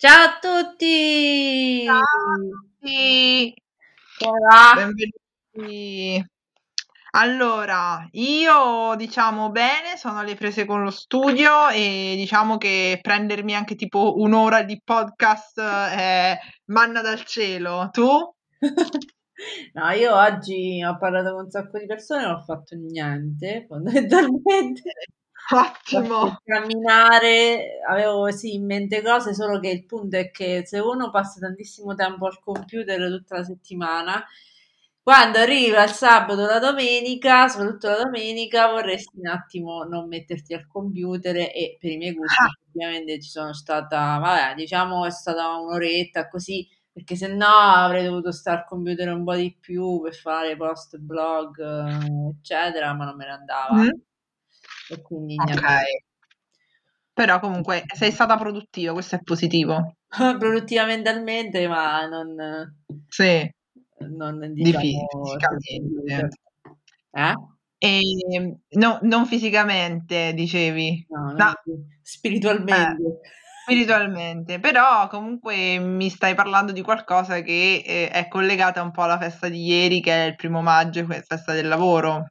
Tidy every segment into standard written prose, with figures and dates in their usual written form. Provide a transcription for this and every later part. Ciao a tutti! Ciao a tutti! Benvenuti! Allora, io diciamo bene, sono alle prese con lo studio e diciamo che prendermi anche tipo un'ora di podcast è manna dal cielo. Tu? No, io oggi ho parlato con un sacco di persone e non ho fatto niente, fondamentalmente. Ottimo! Camminare, avevo sì in mente cose, solo che il punto è che se uno passa tantissimo tempo al computer tutta la settimana, quando arriva il sabato o la domenica, soprattutto la domenica, vorresti un attimo non metterti al computer e per i miei gusti ovviamente ci sono stata, vabbè, diciamo è stata un'oretta così, perché se no avrei dovuto stare al computer un po' di più per fare post, blog, eccetera, ma non me ne andava. E quindi okay. Però comunque sei stata produttiva, questo è positivo. Produttiva mentalmente, ma non... Sì. Non diciamo fisicamente. No, non fisicamente dicevi, no. Spiritualmente, però comunque mi stai parlando di qualcosa che è collegata un po' alla festa di ieri, che è il 1 maggio, festa del lavoro.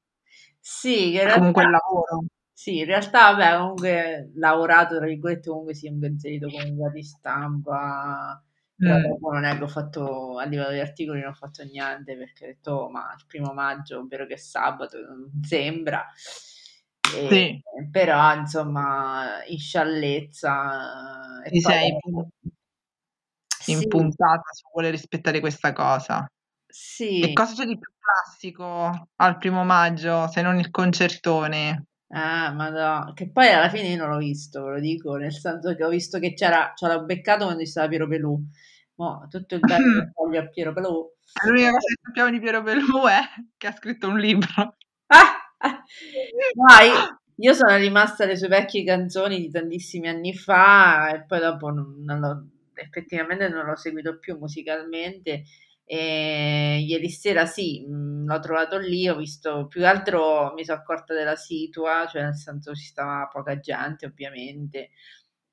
Sì, che comunque il lavoro. Sì, in realtà vabbè, comunque lavorato tra virgolette, comunque si è inserito comunque di stampa. Però non è che ho fatto a livello di articoli, non ho fatto niente perché ho detto ma il 1 maggio, ovvero che è sabato, non sembra e, sì. Però insomma in sciallezza ti sei impuntata su voler rispettare questa cosa. Sì. E cosa c'è di più classico al 1 maggio se non il concertone? Madonna, che poi alla fine io non l'ho visto, ve lo dico, nel senso che ho visto che ce l'ho beccato quando stava Piero Pelù. Tutto il bello che voglio a Piero Pelù. L'unica cosa che sappiamo di Piero Pelù è che ha scritto un libro. Io sono rimasta alle sue vecchie canzoni di tantissimi anni fa e poi dopo effettivamente non l'ho seguito più musicalmente. E ieri sera sì, l'ho trovato lì, ho visto, più che altro mi sono accorta della situa, cioè nel senso ci stava poca gente ovviamente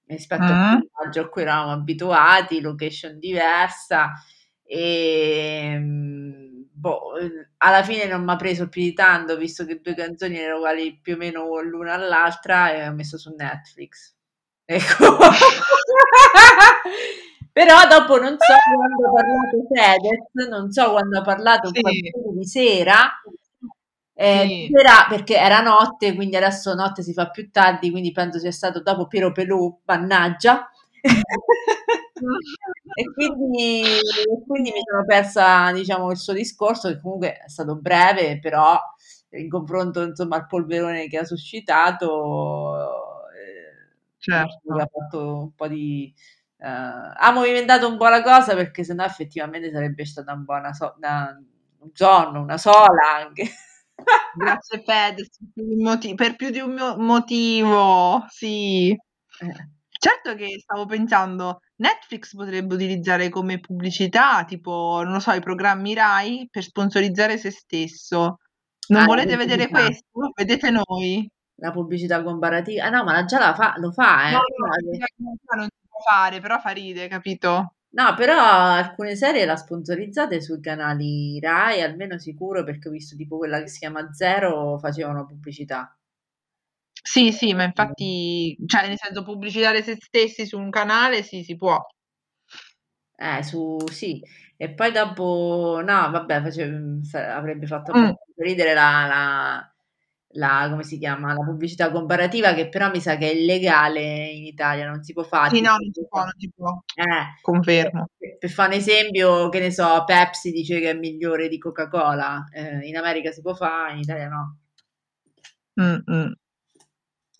rispetto al viaggio a cui eravamo abituati, location diversa e alla fine non mi ha preso più di tanto, visto che 2 canzoni erano uguali più o meno l'una all'altra e ho messo su Netflix, ecco. Però dopo non so quando ha parlato Fedez, non so quando ha parlato di sera, perché era notte, quindi adesso notte si fa più tardi, quindi penso sia stato dopo Piero Pelù, mannaggia. e quindi mi sono persa diciamo il suo discorso, che comunque è stato breve, però in confronto insomma al polverone che ha suscitato, certo. Ha fatto un po' di... ha movimentato un po' la cosa, perché sennò effettivamente sarebbe stata un po' una sola anche. Grazie Fedez per più di un motivo, sì. Certo che stavo pensando, Netflix potrebbe utilizzare come pubblicità, tipo, non lo so, i programmi Rai per sponsorizzare se stesso. Non volete vedere questo? Vedete noi. La pubblicità comparativa. No, ma già lo fa. No, fare, però fa ride, capito? No, però alcune serie la sponsorizzate sui canali Rai, almeno sicuro, perché ho visto tipo quella che si chiama Zero, facevano pubblicità. Sì, ma infatti, cioè nel senso pubblicitare se stessi su un canale, sì, si può. Sì. E poi dopo, no, vabbè, avrebbe fatto ridere la come si chiama, la pubblicità comparativa, che però mi sa che è illegale in Italia, non si può fare. Sì, no, non si può. Confermo. Per fare un esempio, che ne so, Pepsi dice che è migliore di Coca-Cola, in America si può fare, in Italia no.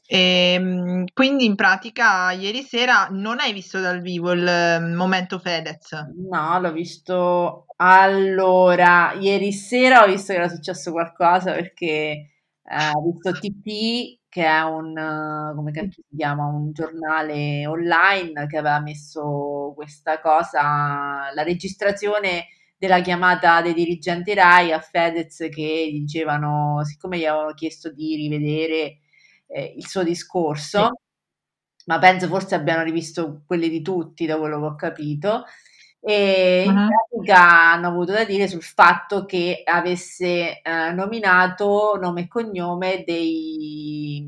E, quindi in pratica ieri sera non hai visto dal vivo il momento Fedez? No, l'ho visto, allora ieri sera ho visto che era successo qualcosa, perché ho visto TP, che è un giornale online, che aveva messo questa cosa, la registrazione della chiamata dei dirigenti Rai a Fedez, che dicevano, siccome gli avevano chiesto di rivedere il suo discorso, ma penso forse abbiano rivisto quelli di tutti, da quello che ho capito, e in pratica hanno avuto da dire sul fatto che avesse nominato nome e cognome dei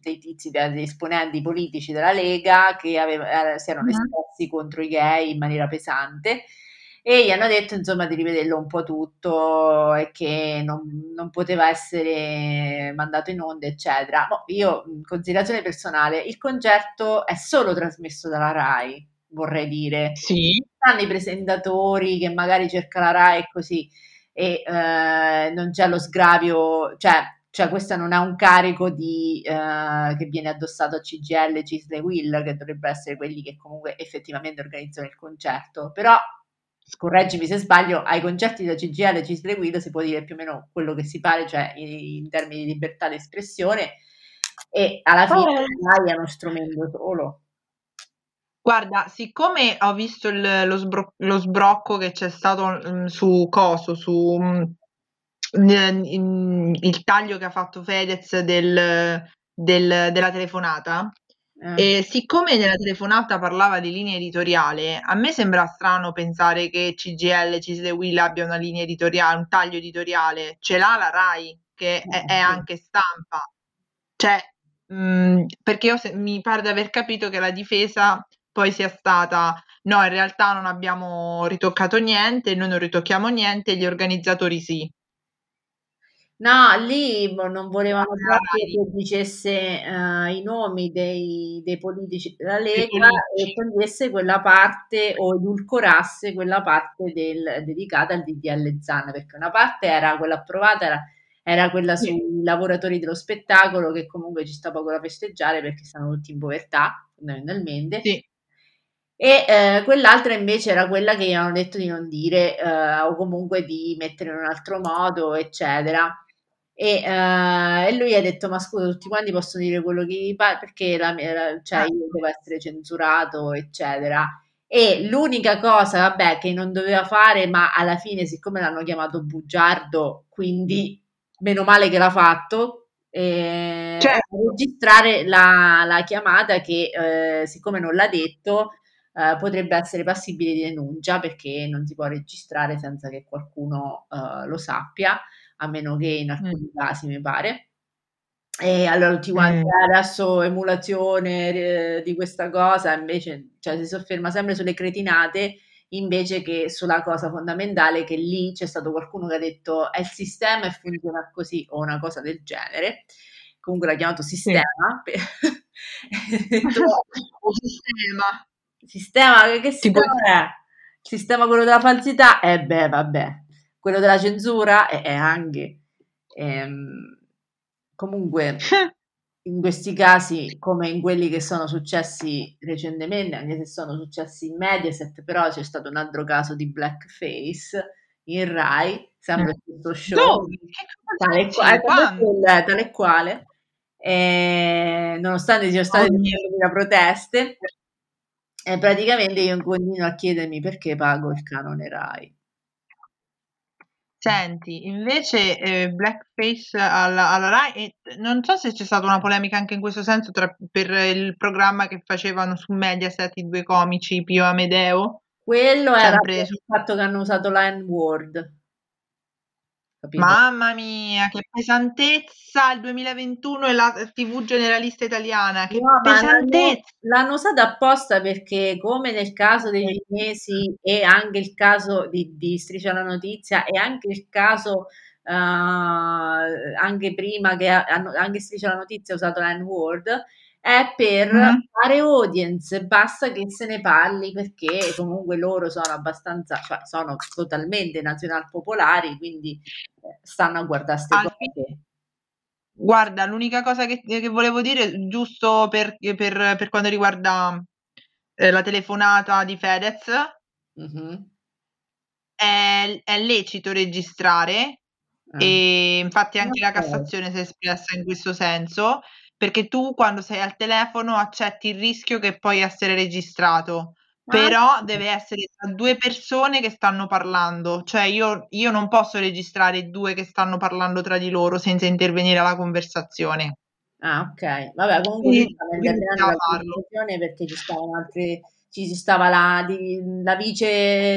tizi, degli esponenti politici della Lega che si erano espressi contro i gay in maniera pesante, e gli hanno detto insomma di rivederlo un po' tutto e che non poteva essere mandato in onda eccetera. No, io, in considerazione personale, il concerto è solo trasmesso dalla Rai, vorrei dire, sì, stanno i presentatori che magari cerca la Rai e così, e non c'è lo sgravio, cioè questo non è un carico di che viene addossato a CGIL, CISL e UIL, che dovrebbero essere quelli che comunque effettivamente organizzano il concerto, però correggimi se sbaglio, ai concerti da CGIL, CISL e UIL si può dire più o meno quello che si pare, cioè in termini di libertà di espressione, e alla fine è uno strumento solo. Guarda, siccome ho visto lo sbrocco che c'è stato il taglio che ha fatto Fedez della telefonata, e siccome nella telefonata parlava di linea editoriale, a me sembra strano pensare che CGIL, CISL e UIL abbia una linea editoriale, un taglio editoriale. Ce l'ha la Rai, che è anche stampa, cioè perché mi pare di aver capito che la difesa poi sia stata: no, in realtà non abbiamo ritoccato niente, noi non ritocchiamo niente, gli organizzatori sì. No, lì non volevano che dicesse i nomi dei politici della Lega e togliesse quella parte o edulcorasse quella parte dedicata al DDL Zan, perché una parte era quella approvata, era quella sui lavoratori dello spettacolo, che comunque ci sta poco da festeggiare perché stanno tutti in povertà fondamentalmente. Sì. E quell'altra invece era quella che gli hanno detto di non dire o comunque di mettere in un altro modo eccetera, e lui ha detto: ma scusa, tutti quanti possono dire quello che perché io devo essere censurato eccetera. E l'unica cosa che non doveva fare, ma alla fine siccome l'hanno chiamato bugiardo, quindi meno male che l'ha fatto, registrare la chiamata che siccome non l'ha detto potrebbe essere passibile di denuncia, perché non si può registrare senza che qualcuno lo sappia, a meno che in alcuni casi mi pare. E allora tutti quanti adesso emulazione di questa cosa, invece si sofferma sempre sulle cretinate invece che sulla cosa fondamentale, che lì c'è stato qualcuno che ha detto è il sistema e funziona così o una cosa del genere. Comunque l'ha chiamato sistema, Sistema che sistema è? Il sistema, quello della falsità? Quello della censura? È anche. Comunque, in questi casi, come in quelli che sono successi recentemente, anche se sono successi in Mediaset, però c'è stato un altro caso di blackface in Rai, sempre tutto show, tale quale, nonostante siano state 10.000 proteste. E praticamente io continuo a chiedermi perché pago il canone Rai. Senti, invece blackface alla Rai, non so se c'è stata una polemica anche in questo senso per il programma che facevano su Mediaset i due comici, Pio Amedeo. Quello era sul fatto che hanno usato la N-word. Capito? Mamma mia, che pesantezza! Il 2021 è la TV generalista italiana, che pesantezza! L'hanno usata apposta, perché come nel caso dei cinesi e anche il caso di Striscia la Notizia e anche il caso anche prima che anche Striscia la Notizia ha usato la N-word, è per fare audience, basta che se ne parli, perché comunque loro sono abbastanza, cioè sono totalmente nazionalpopolari, quindi stanno a guardare ste cose. Guarda, l'unica cosa che volevo dire, giusto per quanto riguarda la telefonata di Fedez, è lecito registrare, e infatti anche la Cassazione si è espressa in questo senso, perché tu quando sei al telefono accetti il rischio che puoi essere registrato, però deve essere tra due persone che stanno parlando, cioè io non posso registrare due che stanno parlando tra di loro senza intervenire alla conversazione. Ah, ok. Vabbè, comunque sì, la perché ci stavano altri, ci stava la vice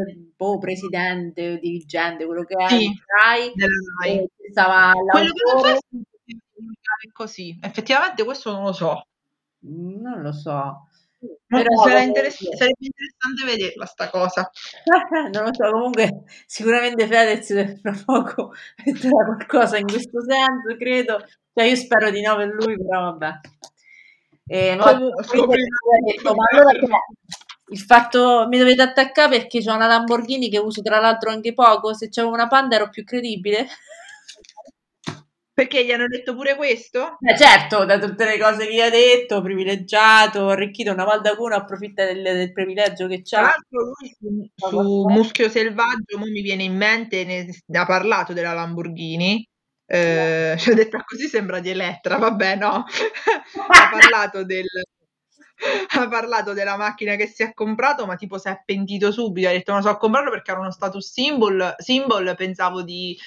presidente o dirigente, quello che è, sì, Rai, della Rai. Stava quello che non è così. Effettivamente questo non lo so. Non lo so. Però sarebbe interessante vederla sta cosa. Non lo so, comunque sicuramente Fedez fra poco metterà qualcosa in questo senso, credo. Cioè, io spero di no per lui, però vabbè. Il fatto mi dovete attaccare perché c'ho una Lamborghini che uso tra l'altro anche poco, se c'avevo una Panda ero più credibile. Perché gli hanno detto pure questo? Certo, da tutte le cose che gli ha detto, privilegiato, arricchito, una volta che uno approfitta del privilegio che c'ha. Tra l'altro lui su Muschio Selvaggio, mo mi viene in mente, ha parlato della Lamborghini, cioè detta così sembra di Elettra, vabbè no, ha parlato della macchina che si è comprato, ma tipo si è pentito subito, ha detto non so comprarlo perché era uno status symbol, pensavo di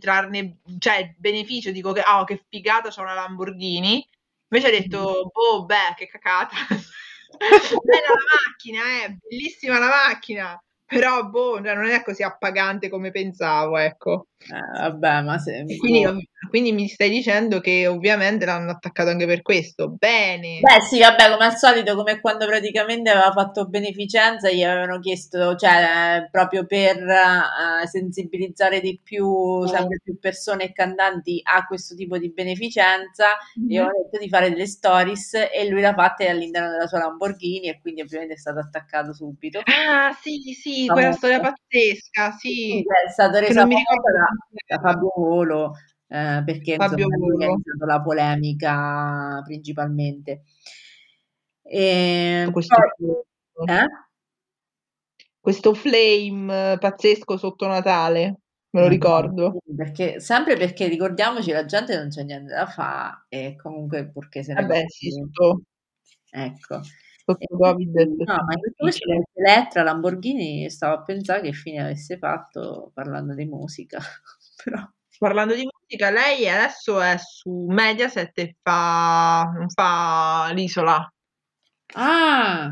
trarne, cioè, beneficio, dico che oh, che figata, c'ho una Lamborghini, invece ha detto boh, beh, che cacata. Bella la macchina, bellissima la macchina, però boh, non è così appagante come pensavo, ecco. Vabbè, ma se... quindi mi stai dicendo che ovviamente l'hanno attaccato anche per questo. Bene. Beh sì, vabbè, come al solito, come quando praticamente aveva fatto beneficenza, gli avevano chiesto, cioè proprio per sensibilizzare di più, sempre più persone e cantanti a questo tipo di beneficenza, gli avevano detto di fare delle stories e lui l'ha fatta all'interno della sua Lamborghini e quindi ovviamente è stato attaccato subito. Ah sì, sì, quella storia pazzesca, sì. È stato reso da Fabio Volo. Perché Fabio, insomma, è iniziata la polemica principalmente. Questo flame pazzesco sotto Natale, me lo ricordo. Perché ricordiamoci, la gente non c'è niente da fare e comunque perché se ne va. Ecco. Ma questo è Elettra Lamborghini, stavo a pensare che fine avesse fatto parlando di musica, però. Parlando di musica, lei adesso è su Mediaset e fa l'Isola. Ah!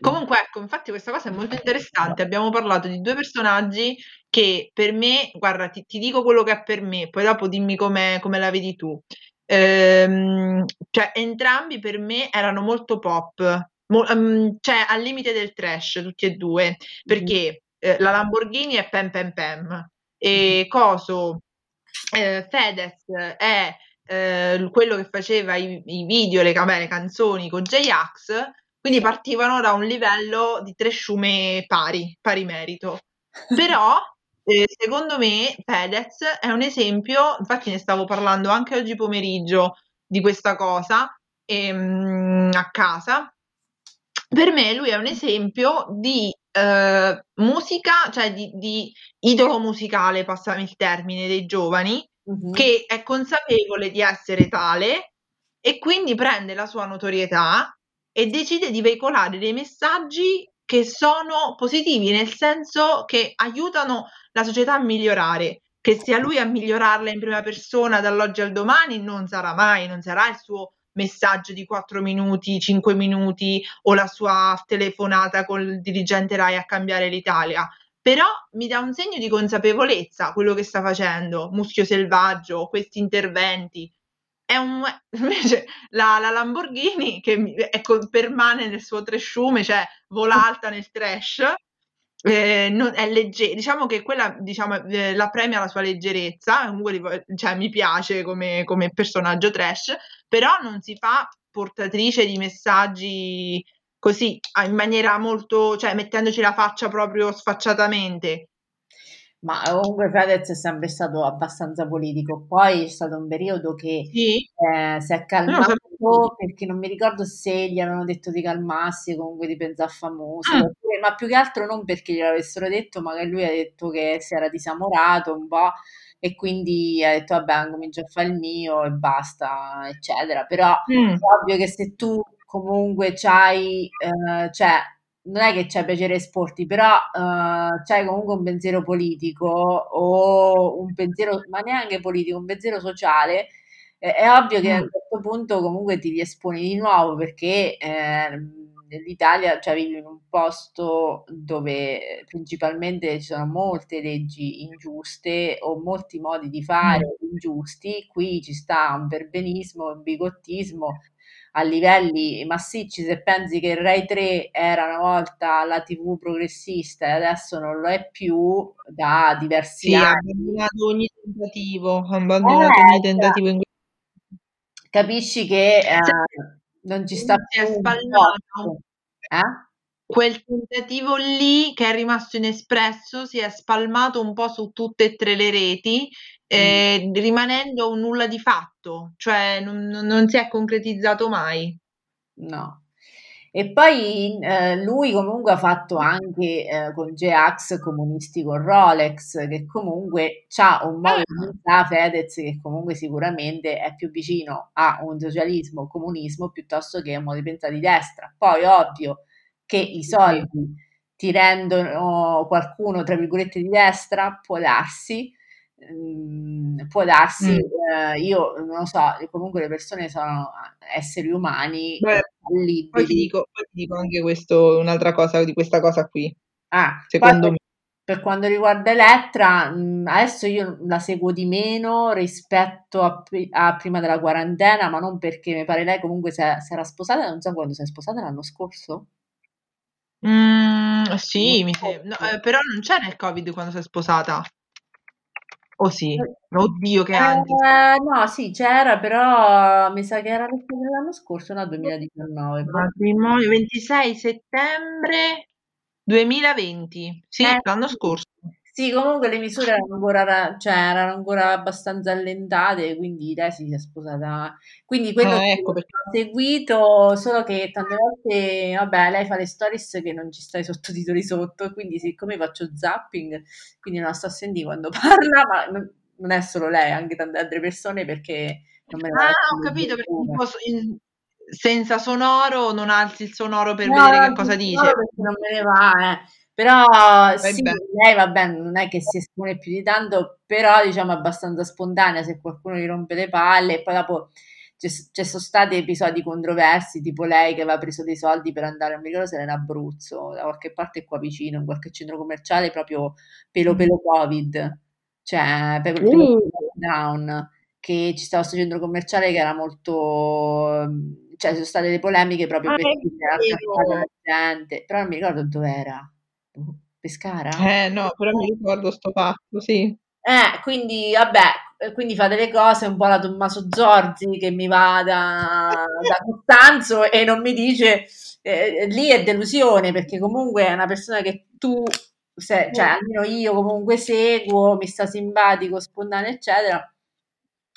Comunque, ecco, infatti questa cosa è molto interessante. Abbiamo parlato di due personaggi che per me, guarda, ti dico quello che è per me, poi dopo dimmi come la vedi tu. Cioè, entrambi per me erano molto pop, cioè al limite del trash, tutti e due, perché la Lamborghini è Pem Pem Pem. E coso Fedez è quello che faceva i video, le canzoni con J-Ax, quindi partivano da un livello di tresciume pari merito, però secondo me Fedez è un esempio, infatti ne stavo parlando anche oggi pomeriggio di questa cosa a casa, per me lui è un esempio di musica, cioè di idolo musicale, passami il termine, dei giovani, che è consapevole di essere tale e quindi prende la sua notorietà e decide di veicolare dei messaggi che sono positivi, nel senso che aiutano la società a migliorare, che sia lui a migliorarla in prima persona dall'oggi al domani non sarà il suo messaggio di 4 minuti, 5 minuti o la sua telefonata col dirigente Rai a cambiare l'Italia, però mi dà un segno di consapevolezza quello che sta facendo Muschio Selvaggio, questi interventi. Invece la Lamborghini che permane nel suo tresciume, cioè vola alta nel trash, è leggera, diciamo che quella la premia la sua leggerezza, comunque, cioè, mi piace come personaggio trash, però non si fa portatrice di messaggi così, in maniera molto, cioè mettendoci la faccia proprio sfacciatamente. Ma comunque Fedez è sempre stato abbastanza politico, poi c'è stato un periodo che si è calmato, perché non mi ricordo se gli avevano detto di calmarsi, comunque di pensare famoso, ma più che altro non perché gliel'avessero detto, ma che lui ha detto che si era disamorato un po' e quindi ha detto vabbè, comincio a fare il mio e basta, eccetera, però è ovvio che se tu comunque c'hai, cioè non è che c'è piacere esporti, però c'è comunque un pensiero politico o un pensiero, ma neanche politico, un pensiero sociale, È ovvio che a un certo punto comunque ti esponi di nuovo, perché l'Italia, cioè, vive in un posto dove principalmente ci sono molte leggi ingiuste o molti modi di fare ingiusti. Qui ci sta un perbenismo, un bigottismo a livelli massicci. Se pensi che il Rai 3 era una volta la TV progressista e adesso non lo è più da diversi anni, hanno abbandonato ogni tentativo in... Capisci che non ci sta più spallato. Quel tentativo lì, che è rimasto inespresso, si è spalmato un po' su tutte e tre le reti, rimanendo un nulla di fatto, cioè non si è concretizzato mai. No. E poi lui comunque ha fatto anche con J-Ax comunisti con Rolex, che comunque c'ha un modo di pensare Fedez, che comunque sicuramente è più vicino a un socialismo, comunismo, piuttosto che a un modo di pensare di destra. Poi ovvio che i soldi ti rendono qualcuno tra virgolette di destra, può darsi, io non lo so, comunque le persone sono esseri umani. Beh, poi ti dico anche questo, un'altra cosa di questa cosa qui. Secondo me, per quanto riguarda Elettra, adesso io la seguo di meno rispetto a prima della quarantena, ma non perché mi pare lei comunque si era sposata, non so quando si è sposata, l'anno scorso? Sì, mi sembra, no, però non c'era il Covid quando si è sposata. Oh sì, oddio che anni. No, sì, c'era, però mi sa che era l'anno scorso, no, 2019. Matrimonio 26 settembre 2020, sì, l'anno scorso. Sì, comunque le misure erano ancora abbastanza allentate, quindi lei si è sposata. Quindi quello ho seguito, solo che tante volte, vabbè, lei fa le stories che non ci sta i sottotitoli sotto, quindi siccome faccio zapping, quindi non la sto a sentire quando parla, ma non è solo lei, anche tante altre persone, perché non me la... ho capito, perché senza sonoro non alzi il sonoro per vedere che cosa dice. No, perché non me ne va, Però sì, lei vabbè, non è che si espone più di tanto, però diciamo abbastanza spontanea, se qualcuno gli rompe le palle. E poi dopo ci sono stati episodi controversi, tipo lei che aveva preso dei soldi per andare, non mi ricordo se era in Abruzzo, da qualche parte qua vicino, in qualche centro commerciale, proprio pelo Covid, cioè per il lockdown, che ci stava questo centro commerciale che era molto... cioè ci sono state le polemiche proprio perché era accattato la gente, però non mi ricordo dove era. Pescara? No, però mi ricordo sto fatto, sì. Quindi vabbè, quindi fa delle cose un po' la Tommaso Zorzi, che mi va da Costanzo e non mi dice, lì è delusione, perché comunque è una persona che cioè almeno io comunque seguo, mi sta simpatico, spontaneo, eccetera.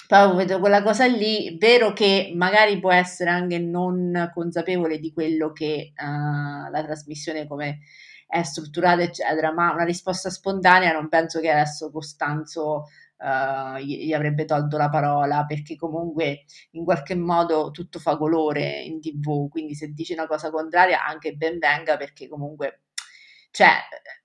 Poi vedo quella cosa lì, vero che magari può essere anche non consapevole di quello che la trasmissione come è strutturata, eccetera, ma una risposta spontanea non penso che adesso Costanzo gli avrebbe tolto la parola, perché comunque in qualche modo tutto fa colore in TV, quindi se dici una cosa contraria anche ben venga, perché comunque, cioè,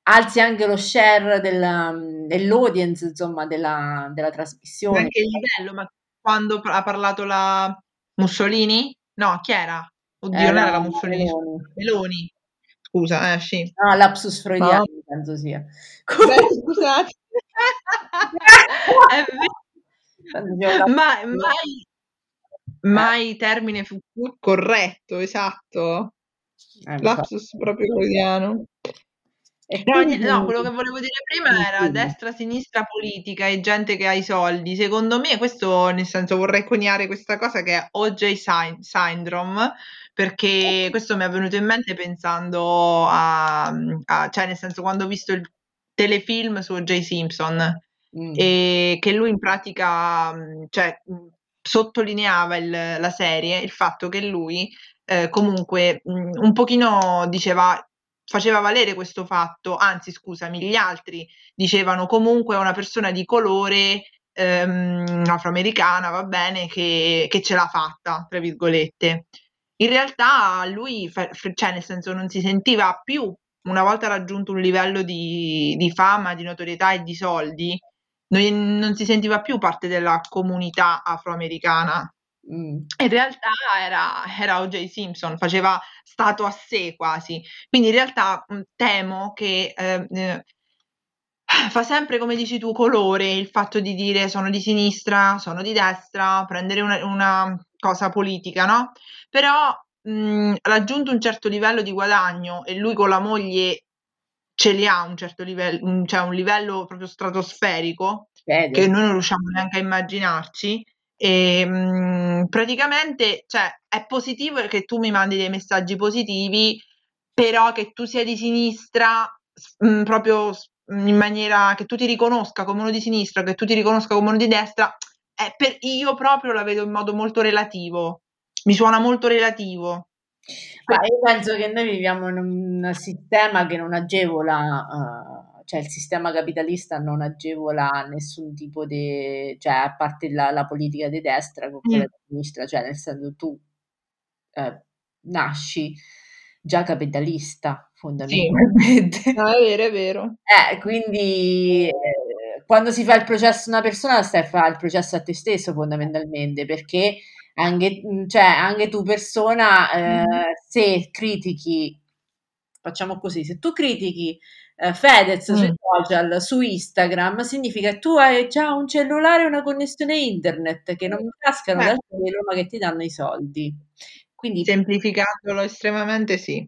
alzi anche lo share dell'audience, insomma, della trasmissione. Anche il livello, ma quando ha parlato la Mussolini? No, chi era? Oddio, non era la Mussolini. Meloni. Scusa, sì. No, lapsus freudiano, penso sia. Scusate. Mai termine fu corretto, esatto. Lapsus proprio freudiano. No, quello che volevo dire prima era destra, sinistra, politica e gente che ha i soldi. Secondo me questo, nel senso, vorrei coniare questa cosa che è OJ syndrome, perché questo mi è venuto in mente pensando cioè, nel senso, quando ho visto il telefilm su O.J. Simpson, e che lui in pratica, cioè, sottolineava la serie, il fatto che lui comunque un pochino faceva valere questo fatto, anzi scusami, gli altri dicevano comunque una persona di colore afroamericana, va bene, che ce l'ha fatta, tra virgolette. In realtà lui, cioè nel senso, non si sentiva più, una volta raggiunto un livello di fama, di notorietà e di soldi, non si sentiva più parte della comunità afroamericana. In realtà era O.J. Simpson, faceva stato a sé quasi, quindi in realtà temo che fa sempre, come dici tu, colore il fatto di dire sono di sinistra, sono di destra, prendere una cosa politica, no? Però raggiunto un certo livello di guadagno, e lui con la moglie ce li ha un certo livello, cioè un livello proprio stratosferico, che noi non riusciamo neanche a immaginarci. E praticamente, cioè, è positivo che tu mi mandi dei messaggi positivi, però che tu sia di sinistra proprio in maniera che tu ti riconosca come uno di sinistra, che tu ti riconosca come uno di destra, io proprio la vedo in modo molto relativo, mi suona molto relativo. Ma io penso che noi viviamo in un sistema che non agevola, cioè il sistema capitalista non agevola nessun tipo di, cioè, a parte la politica di destra con quella di sinistra, cioè nel senso tu nasci già capitalista fondamentalmente. Sì. No, è vero. Quindi quando si fa il processo a una persona, stai a fare il processo a te stesso fondamentalmente, perché anche tu persona, se critichi, facciamo così, se tu critichi Fedez sui social, su Instagram, significa che tu hai già un cellulare e una connessione internet che non cascano dal cielo, ma che ti danno i soldi. Quindi, semplificandolo estremamente, sì.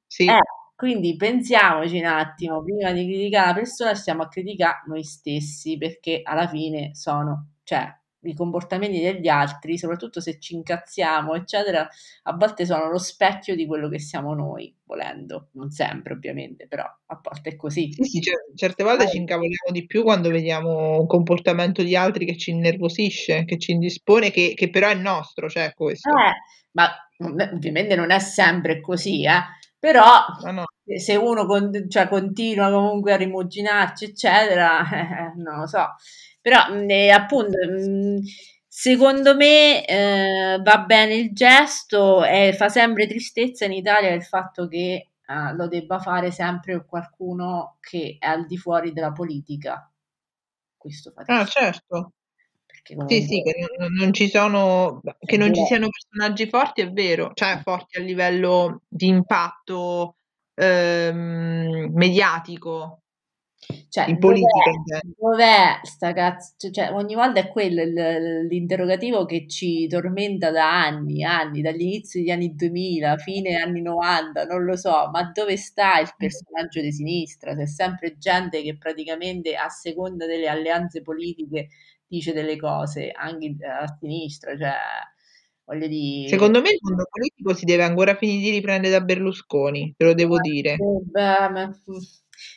Quindi pensiamoci un attimo, prima di criticare la persona stiamo a criticare noi stessi, perché alla fine sono, cioè, i comportamenti degli altri, soprattutto se ci incazziamo eccetera, a volte sono lo specchio di quello che siamo noi, volendo, non sempre ovviamente, però a volte è così. Sì, certe volte ci incavoliamo di più quando vediamo un comportamento di altri che ci innervosisce, che ci indispone, che però è nostro, cioè questo. Ma ovviamente non è sempre così, però no. Se uno continua comunque a rimuginarci eccetera, non lo so. Però appunto secondo me va bene il gesto, e fa sempre tristezza in Italia il fatto che lo debba fare sempre qualcuno che è al di fuori della politica. Questo fa tristezza. Certo. Sì, che non ci sono, che non ci siano personaggi forti, è vero, cioè forti a livello di impatto mediatico. Cioè, in politica dov'è sta cazzo? Cioè, ogni volta è quello l'interrogativo che ci tormenta da anni, dagli inizi degli anni 2000, fine anni 90, non lo so, ma dove sta il personaggio di sinistra? C'è sempre gente che praticamente a seconda delle alleanze politiche dice delle cose, anche a sinistra, cioè voglio dire. Secondo me il mondo politico si deve ancora finire di riprendere da Berlusconi, te lo devo dire.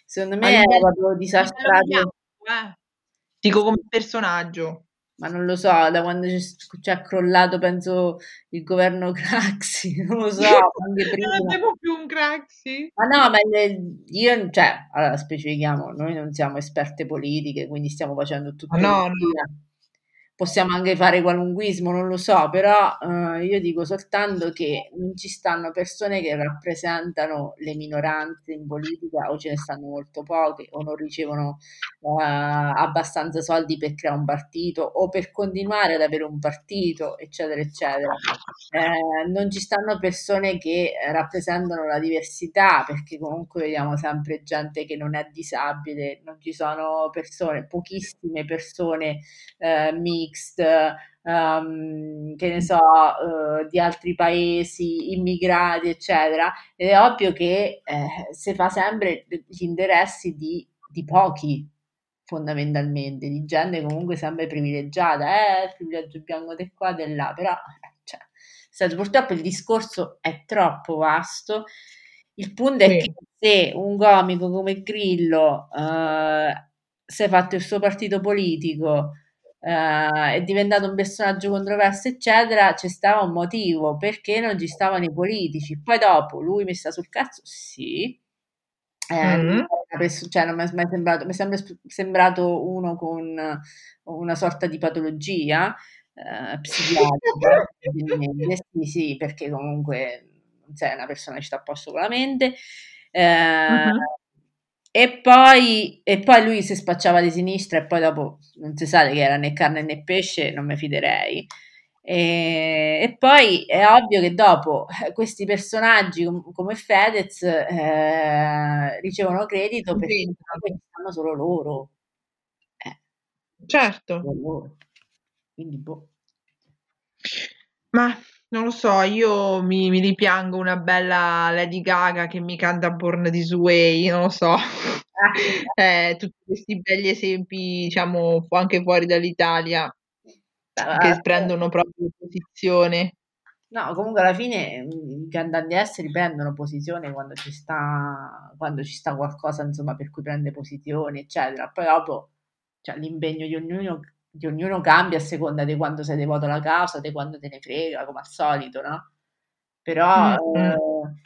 Secondo me è proprio disastrato. Dico come personaggio. Ma non lo so, da quando c'è crollato, penso, il governo Craxi, non lo so. Anche prima. Non abbiamo più un Craxi? Ma no, io, cioè, allora specifichiamo, noi non siamo esperte politiche, quindi stiamo facendo tutto. Possiamo anche fare qualunquismo, non lo so, però io dico soltanto che non ci stanno persone che rappresentano le minoranze in politica, o ce ne stanno molto poche, o non ricevono abbastanza soldi per creare un partito o per continuare ad avere un partito, eccetera, eccetera. Non ci stanno persone che rappresentano la diversità, perché comunque vediamo sempre gente che non è disabile, non ci sono persone, pochissime persone che ne so, di altri paesi, immigrati eccetera, ed è ovvio che si fa sempre gli interessi di pochi fondamentalmente, di gente comunque sempre privilegiata, il privilegio bianco di qua e là, però purtroppo il discorso è troppo vasto. Il punto è che se un comico come Grillo si è fatto il suo partito politico, è diventato un personaggio controverso eccetera, c'è stava un motivo, perché non ci stavano i politici. Poi dopo lui mi sta sul cazzo, sì, cioè non mi è mai sembrato, mi è sempre sembrato uno con una sorta di patologia psichiatrica sì, perché comunque non sei una persona che sta a posto con la mente. E poi lui si spacciava di sinistra e poi dopo non si sa che era né carne né pesce, non mi fiderei. E poi è ovvio che dopo questi personaggi come Fedez ricevono credito perché fanno solo loro. Certo. Quindi boh. Ma non lo so, io mi ripiango una bella Lady Gaga che mi canta Born This Way, non lo so, tutti questi belli esempi, diciamo, anche fuori dall'Italia, che prendono proprio posizione. No, comunque alla fine i cantanti esteri prendono posizione quando ci sta qualcosa, insomma, per cui prende posizione, eccetera. Poi dopo, cioè, l'impegno di ognuno cambia a seconda di quando sei devoto alla causa, di quando te ne frega, come al solito, no? Però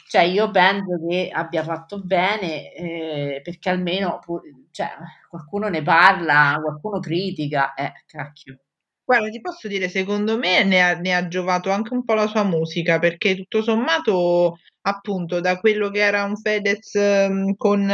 cioè io penso che abbia fatto bene, perché almeno cioè, qualcuno ne parla, qualcuno critica, cacchio. Guarda, ti posso dire, secondo me ne ha giovato anche un po' la sua musica, perché tutto sommato, appunto, da quello che era un Fedez con,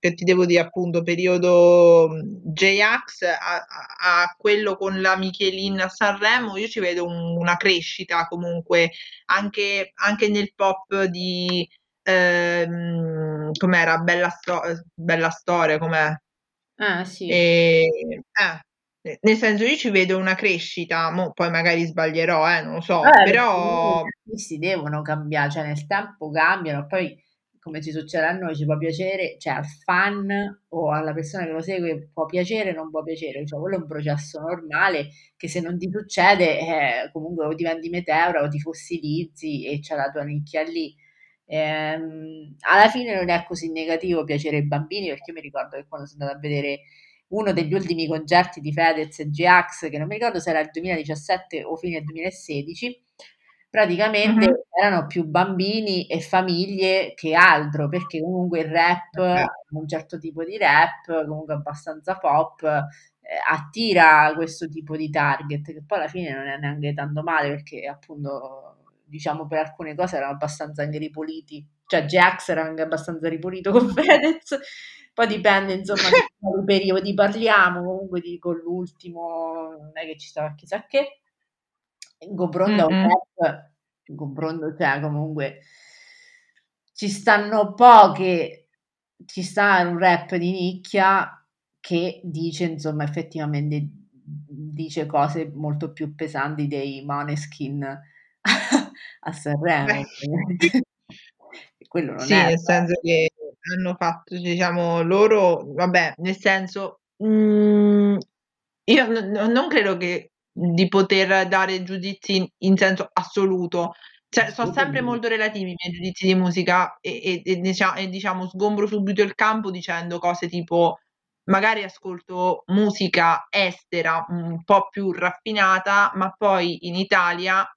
che ti devo dire, appunto, periodo J-Ax a quello con la Michelin a Sanremo, io ci vedo una crescita comunque, anche nel pop di, com'era, bella storia, com'è? Ah, sì. Nel senso, io ci vedo una crescita, poi magari sbaglierò, non lo so, però si devono cambiare, cioè nel tempo cambiano, poi come ci succede a noi ci può piacere, cioè al fan o alla persona che lo segue può piacere, non può piacere, cioè quello è un processo normale che se non ti succede comunque o diventi meteora o ti fossilizzi e c'è la tua nicchia lì. Alla fine non è così negativo piacere ai bambini, perché io mi ricordo che quando sono andata a vedere uno degli ultimi concerti di Fedez e J-Ax, che non mi ricordo se era il 2017 o fine 2016, praticamente erano più bambini e famiglie che altro, perché comunque il rap, un certo tipo di rap, comunque abbastanza pop, attira questo tipo di target, che poi alla fine non è neanche tanto male, perché appunto, diciamo, per alcune cose erano abbastanza anche ripuliti, cioè J-Ax era anche abbastanza ripulito con Fedez. Poi dipende, insomma, dai periodi parliamo, comunque dico l'ultimo, non è che ci stava chissà che. Gombrondo, cioè comunque ci stanno poche, ci sta un rap di nicchia che dice, insomma, effettivamente dice cose molto più pesanti dei Måneskin a Sanremo. Quello non sì, è nel senso che hanno fatto, diciamo, loro, vabbè, nel senso, io non credo che di poter dare giudizi in senso assoluto, cioè, sono sempre molto relativi i miei giudizi di musica e diciamo sgombro subito il campo dicendo cose tipo magari ascolto musica estera un po' più raffinata, ma poi in Italia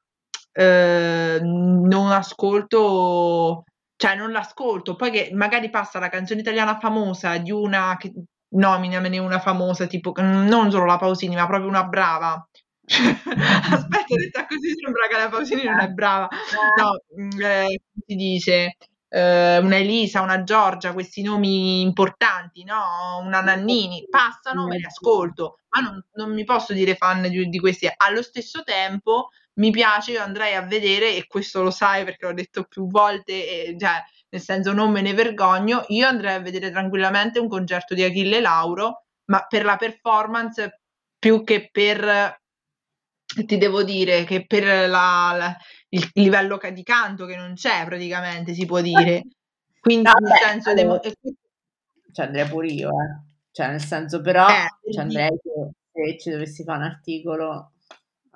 non ascolto, cioè non l'ascolto, poi che magari passa la canzone italiana famosa di una, che nominamene una famosa, tipo non solo la Pausini, ma proprio una brava. Aspetta, detta così sembra che la Pausini non è brava. No, si dice una Elisa, una Giorgia, questi nomi importanti, no? Una Nannini, passano, me li ascolto, ma non mi posso dire fan di questi. Allo stesso tempo mi piace, io andrei a vedere, e questo lo sai perché l'ho detto più volte, cioè, nel senso, non me ne vergogno, io andrei a vedere tranquillamente un concerto di Achille Lauro, ma per la performance più che per, ti devo dire, che per il livello di canto che non c'è praticamente, si può dire. Quindi nel senso ci andrei pure io, cioè nel senso, però ci andrei se ci dovessi fare un articolo.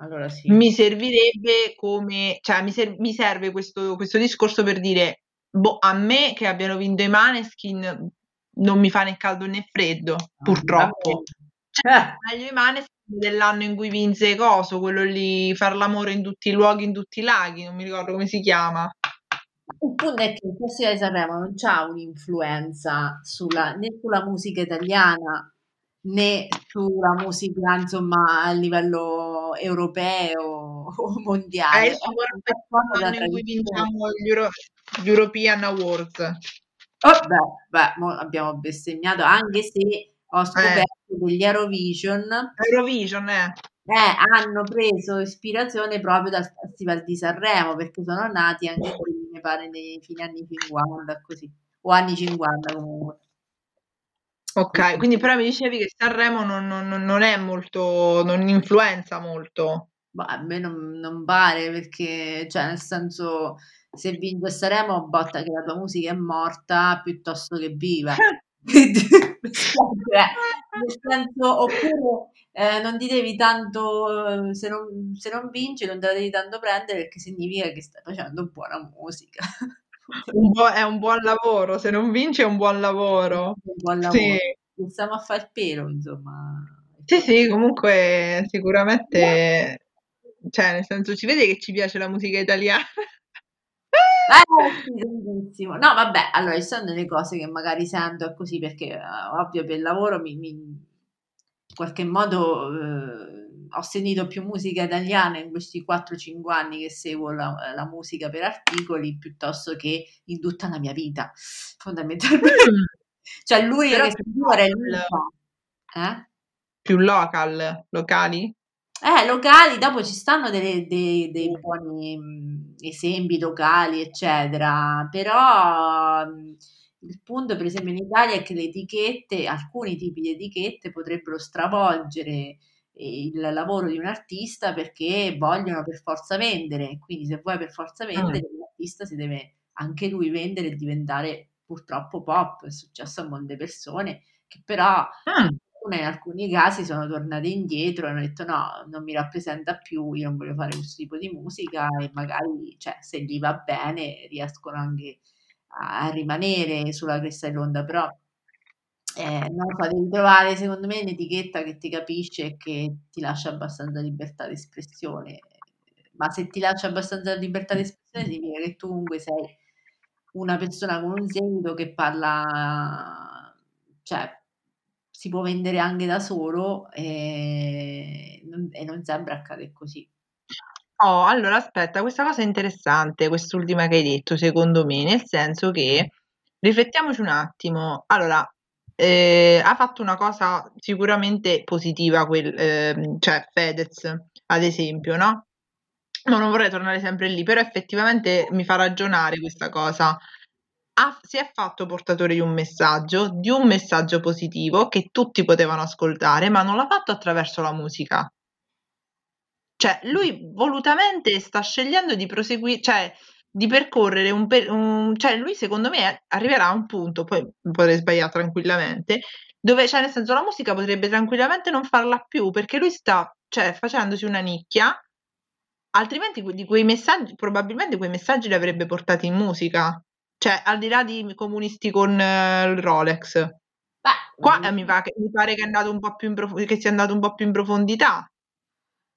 Allora, sì. Mi servirebbe come, cioè mi serve questo discorso per dire, a me che abbiano vinto i Måneskin non mi fa né caldo né freddo, purtroppo. Cioè, meglio i Måneskin dell'anno in cui vinse coso, quello lì, far l'amore in tutti i luoghi, in tutti i laghi, non mi ricordo come si chiama. Il punto è che il Festival di Sanremo non c'ha un'influenza né sulla musica italiana, né sulla musica, insomma, a livello europeo o mondiale. È il in cui vinciamo gli European Awards. Oh, beh, mo abbiamo bestemmiato, anche se ho scoperto degli Eurovision, hanno preso ispirazione proprio dal Festival di Sanremo, perché sono nati anche quelli, mi pare, nei fine anni 50, così, o anni 50 comunque. Ok, quindi però mi dicevi che Sanremo non è molto, non influenza molto. Bah, a me non pare, perché, cioè, nel senso, se vince Sanremo botta che la tua musica è morta piuttosto che viva. Nel senso, oppure non ti devi tanto, se non vinci non te la devi tanto prendere, perché significa che stai facendo buona musica. È un buon lavoro, se non vinci è un buon lavoro. Sì. Pensiamo a far pelo, insomma. Sì, comunque sicuramente, cioè, nel senso, ci vede che ci piace la musica italiana. Sì, bellissimo. No, vabbè, allora ci sono delle cose che magari sento e così, perché ovvio per il lavoro in qualche modo ho sentito più musica italiana in questi 4-5 anni che seguo la musica per articoli, piuttosto che in tutta la mia vita, fondamentalmente. Cioè, lui era più locali? Locali, dopo ci stanno dei buoni esempi locali, eccetera, però il punto, per esempio, in Italia è che le etichette, alcuni tipi di etichette potrebbero stravolgere il lavoro di un artista, perché vogliono per forza vendere, quindi se vuoi per forza vendere, l'artista si deve anche lui vendere e diventare purtroppo pop. È successo a molte persone che però in alcuni casi sono tornate indietro e hanno detto no, non mi rappresenta più, io non voglio fare questo tipo di musica, e magari, cioè, se gli va bene riescono anche a rimanere sulla cresta dell'onda, però devi trovare, secondo me, un'etichetta che ti capisce e che ti lascia abbastanza libertà di espressione. Ma se ti lascia abbastanza libertà di espressione significa che tu comunque sei una persona con un seguito che parla, cioè si può vendere anche da solo, e non sembra accadere così. Oh, allora aspetta, questa cosa è interessante, quest'ultima che hai detto, secondo me, nel senso che riflettiamoci un attimo. Allora, ha fatto una cosa sicuramente positiva, cioè Fedez, ad esempio, no? No, non vorrei tornare sempre lì, però effettivamente mi fa ragionare questa cosa. Si è fatto portatore di un messaggio positivo che tutti potevano ascoltare, ma non l'ha fatto attraverso la musica. Cioè, lui volutamente sta scegliendo di proseguire, cioè di percorrere cioè, lui, secondo me, arriverà a un punto, poi potrei sbagliare tranquillamente, dove, cioè, nel senso, la musica potrebbe tranquillamente non farla più, perché lui sta, cioè, facendosi una nicchia, altrimenti di quei messaggi, probabilmente quei messaggi li avrebbe portati in musica, cioè al di là di comunisti con il Rolex. Beh, qua mi pare che sia andato un po' più in profondità.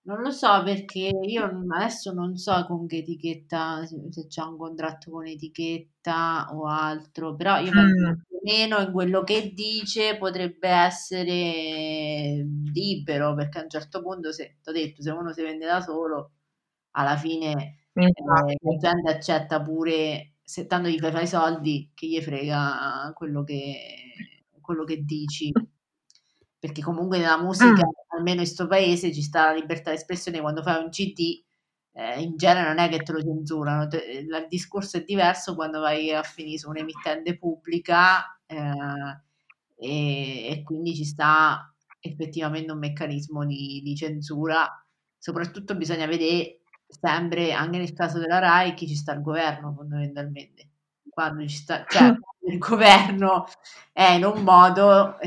Non lo so, perché io adesso non so con che etichetta, se c'è un contratto con etichetta o altro, però io penso più o meno in quello che dice potrebbe essere libero, perché a un certo punto, se t'ho detto, se uno si vende da solo, alla fine la gente accetta pure, se tanto gli fai i soldi, che gli frega quello che dici. Perché comunque nella musica, almeno in sto paese, ci sta la libertà di espressione. Quando fai un CD, in genere non è che te lo censurano. Il discorso è diverso quando vai a finire su un'emittente pubblica, e quindi ci sta effettivamente un meccanismo di censura. Soprattutto bisogna vedere sempre, anche nel caso della Rai, chi ci sta al governo, fondamentalmente. Quando ci sta, cioè, il governo è in un modo,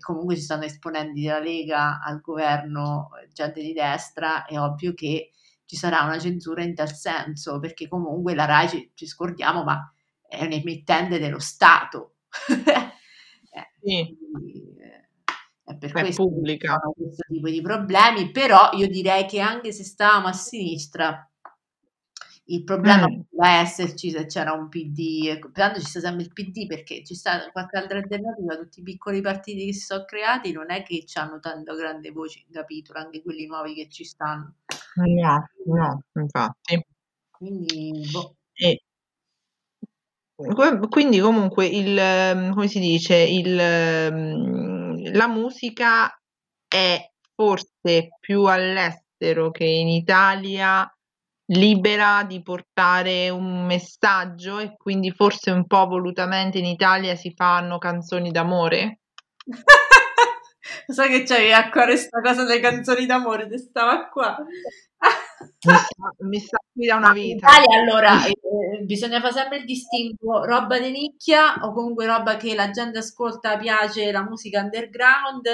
comunque ci stanno esponenti della Lega al governo, gente di destra, è ovvio che ci sarà una censura in tal senso, perché comunque la Rai, ci scordiamo, ma è un emittente dello Stato. Sì. È per questo pubblica. Che sono questo tipo di problemi, però io direi che anche se stavamo a sinistra, il problema poteva esserci se c'era un PD, tanto ci sta sempre il PD, perché ci sta qualche altra alternativa, tutti i piccoli partiti che si sono creati non è che hanno tanta grande voce in capitolo, anche quelli nuovi che ci stanno. No, infatti. Quindi, boh. Quindi comunque come si dice, la musica è forse più all'estero che in Italia libera di portare un messaggio, e quindi forse un po' volutamente in Italia si fanno canzoni d'amore. Sai che c'hai a cuore sta cosa delle canzoni d'amore, te stava qua. Mi sta qui da una vita. In Italia, allora, bisogna fare sempre il distinguo roba di nicchia o comunque roba che la gente ascolta, piace, la musica underground,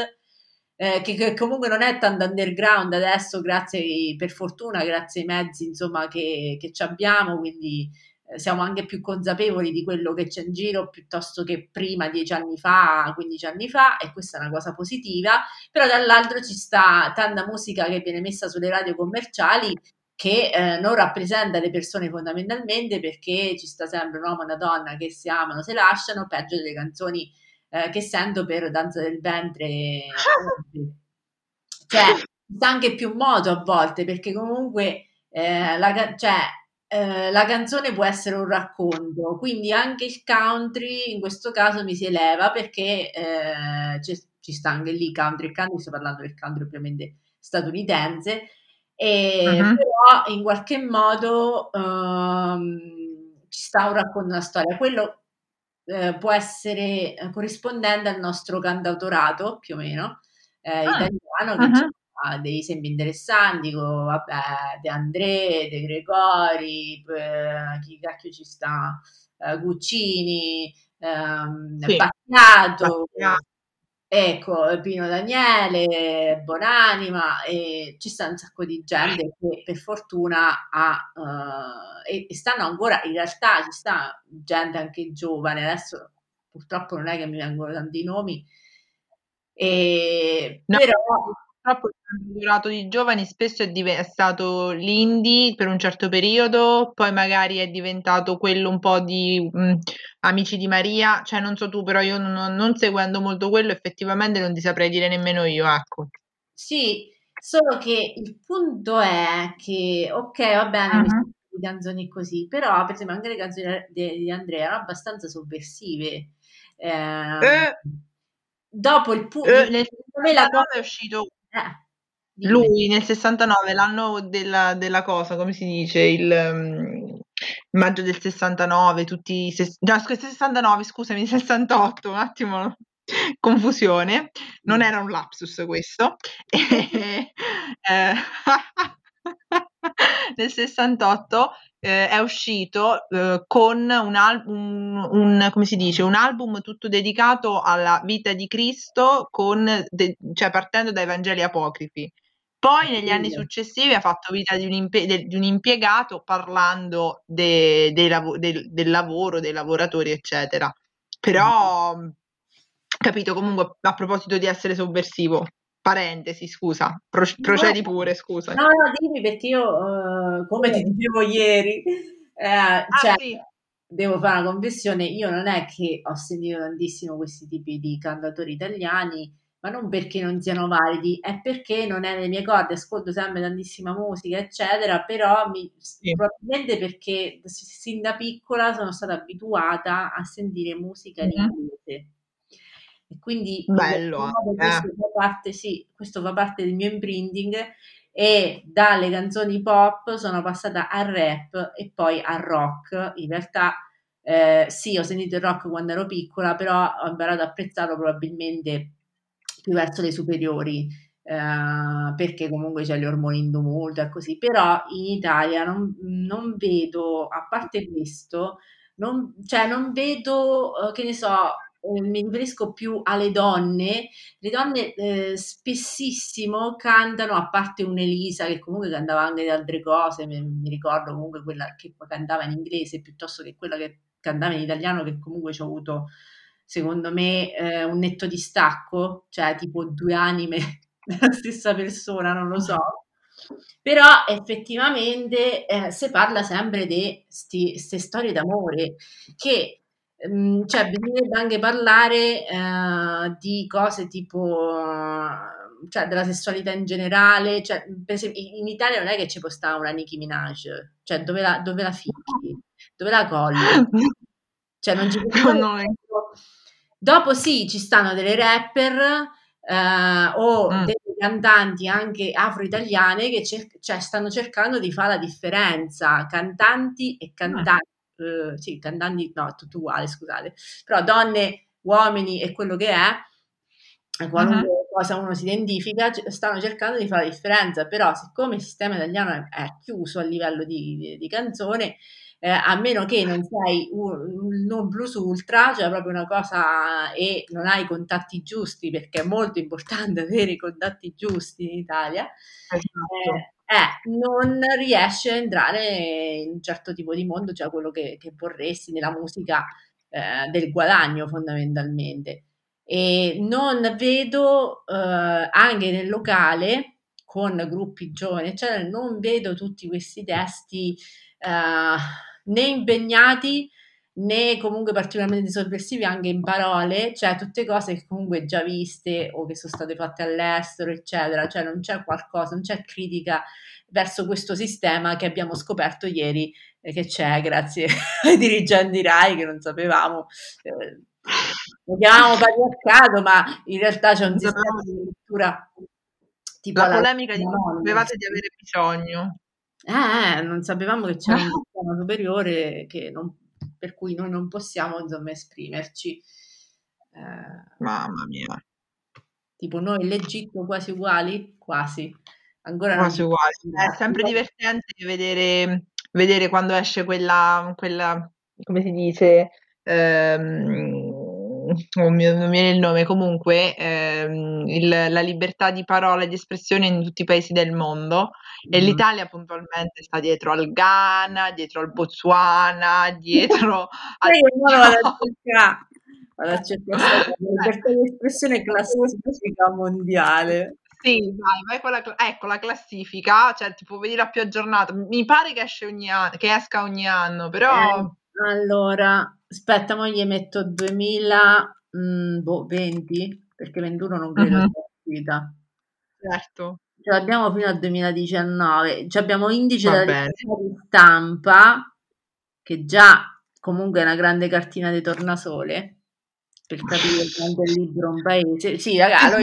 che comunque non è tanto underground adesso, per fortuna, grazie ai mezzi, insomma, che ci abbiamo, quindi siamo anche più consapevoli di quello che c'è in giro piuttosto che prima, 10 anni fa, 15 anni fa, e questa è una cosa positiva. Però dall'altro ci sta tanta musica che viene messa sulle radio commerciali che non rappresenta le persone fondamentalmente, perché ci sta sempre un uomo e una donna che si amano, si lasciano, peggio delle canzoni che sento per Danza del Ventre, cioè dà anche più modo a volte, perché comunque la canzone può essere un racconto, quindi anche il country in questo caso mi si eleva, perché ci sta anche lì country, sto parlando del country ovviamente statunitense, e però in qualche modo ci sta un racconto, una storia, quello può essere corrispondente al nostro cantautorato più o meno italiano, che dei esempi interessanti, De André, De Gregori, chi cacchio ci sta, Guccini, sì, Battiato, ecco, Pino Daniele, Buonanima, ci sta un sacco di gente che per fortuna ha, e stanno ancora, in realtà ci sta gente anche giovane, adesso purtroppo non è che mi vengono tanti nomi, no. Però purtroppo il cantautorato di giovani spesso è stato l'indie per un certo periodo, poi magari è diventato quello un po' di Amici di Maria, cioè non so tu, però io non seguendo molto quello, effettivamente non ti saprei dire nemmeno io, ecco. Sì, solo che il punto è che, ok, va bene, mi sono le canzoni così, però per esempio anche le canzoni di Andrea erano abbastanza sovversive. Dopo il punto, è uscito... Lui nel 69, l'anno della cosa, come si dice, il maggio del 69, tutti 69, scusami, 68, un attimo, confusione, non era un lapsus questo, nel 68 è uscito con un come si dice, un album tutto dedicato alla vita di Cristo, cioè partendo dai Vangeli apocrifi. Poi negli anni successivi ha fatto Vita di un impiegato, parlando del lavoro, dei lavoratori, eccetera. Però capito, comunque, a proposito di essere sovversivo, parentesi, scusa, procedi pure, scusa. No, dimmi, perché io, come ti dicevo ieri, sì, devo fare una confessione, io non è che ho sentito tantissimo questi tipi di cantatori italiani, ma non perché non siano validi, è perché non è nelle mie corde, ascolto sempre tantissima musica, eccetera, però probabilmente perché sin da piccola sono stata abituata a sentire musica in inglese. E quindi bello, questo fa parte del mio imprinting, e dalle canzoni pop sono passata al rap e poi al rock. In realtà sì, ho sentito il rock quando ero piccola, però ho imparato ad apprezzarlo probabilmente più verso le superiori, perché comunque c'è gli ormoni in tumulto e così. Però in Italia non vedo, a parte questo, non vedo, che ne so, mi riferisco più alle donne. Le donne spessissimo cantano, a parte un'Elisa che comunque cantava anche altre cose, mi ricordo comunque quella che cantava in inglese piuttosto che quella che cantava in italiano, che comunque ci ho avuto, secondo me, un netto distacco, cioè tipo 2 anime della stessa persona, non lo so. Però effettivamente si parla sempre di queste storie d'amore che... Cioè, bisognerebbe anche parlare di cose tipo, cioè, della sessualità in generale. Cioè, per esempio, in Italia non è che ci può stare una Nicki Minaj, cioè dove la fichi, dove la colli, cioè non ci con noi. Dopo sì, ci stanno delle rapper o delle cantanti anche afro-italiane che stanno cercando di fare la differenza, cantanti e cantanti, sì, cantanti no, tutto uguale, scusate, però donne, uomini e quello che è, qualunque cosa uno si identifica, stanno cercando di fare la differenza, però siccome il sistema italiano è chiuso a livello di canzone, a meno che non sei un non plus ultra, cioè proprio una cosa, e non hai i contatti giusti, perché è molto importante avere i contatti giusti in Italia, non riesci a entrare in un certo tipo di mondo, cioè quello che vorresti nella musica, del guadagno fondamentalmente. E non vedo, anche nel locale con gruppi giovani eccetera, non vedo tutti questi testi né impegnati né comunque particolarmente sovversivi anche in parole, cioè tutte cose che comunque già viste o che sono state fatte all'estero eccetera, cioè non c'è qualcosa, non c'è critica verso questo sistema che abbiamo scoperto ieri che c'è grazie ai dirigenti Rai, che non sapevamo, lo chiamavamo patriarcato, ma in realtà c'è un sistema di cultura tipo la polemica di non sapevate di avere bisogno, non sapevamo che c'era un sistema superiore che non, per cui noi non possiamo insomma esprimerci, mamma mia, tipo noi l'Egitto quasi uguali, quasi ancora quasi non uguali, è sempre divertente vedere quando esce quella come si dice, non viene il nome, comunque la libertà di parola e di espressione in tutti i paesi del mondo, e l'Italia puntualmente sta dietro al Ghana, dietro al Botswana, dietro al libertà di espressione classifica mondiale. Sì, vai con la classifica, cioè tipo vedi la più aggiornata, mi pare che esca ogni anno, però allora aspetta, mo gli metto 2020, perché 21 non credo sia uscita. Certo. Ce l'abbiamo fino al 2019, ci abbiamo indice della libertà di stampa, che già comunque è una grande cartina di tornasole, per capire quanto è libero un paese. Sì, ragazzi, allora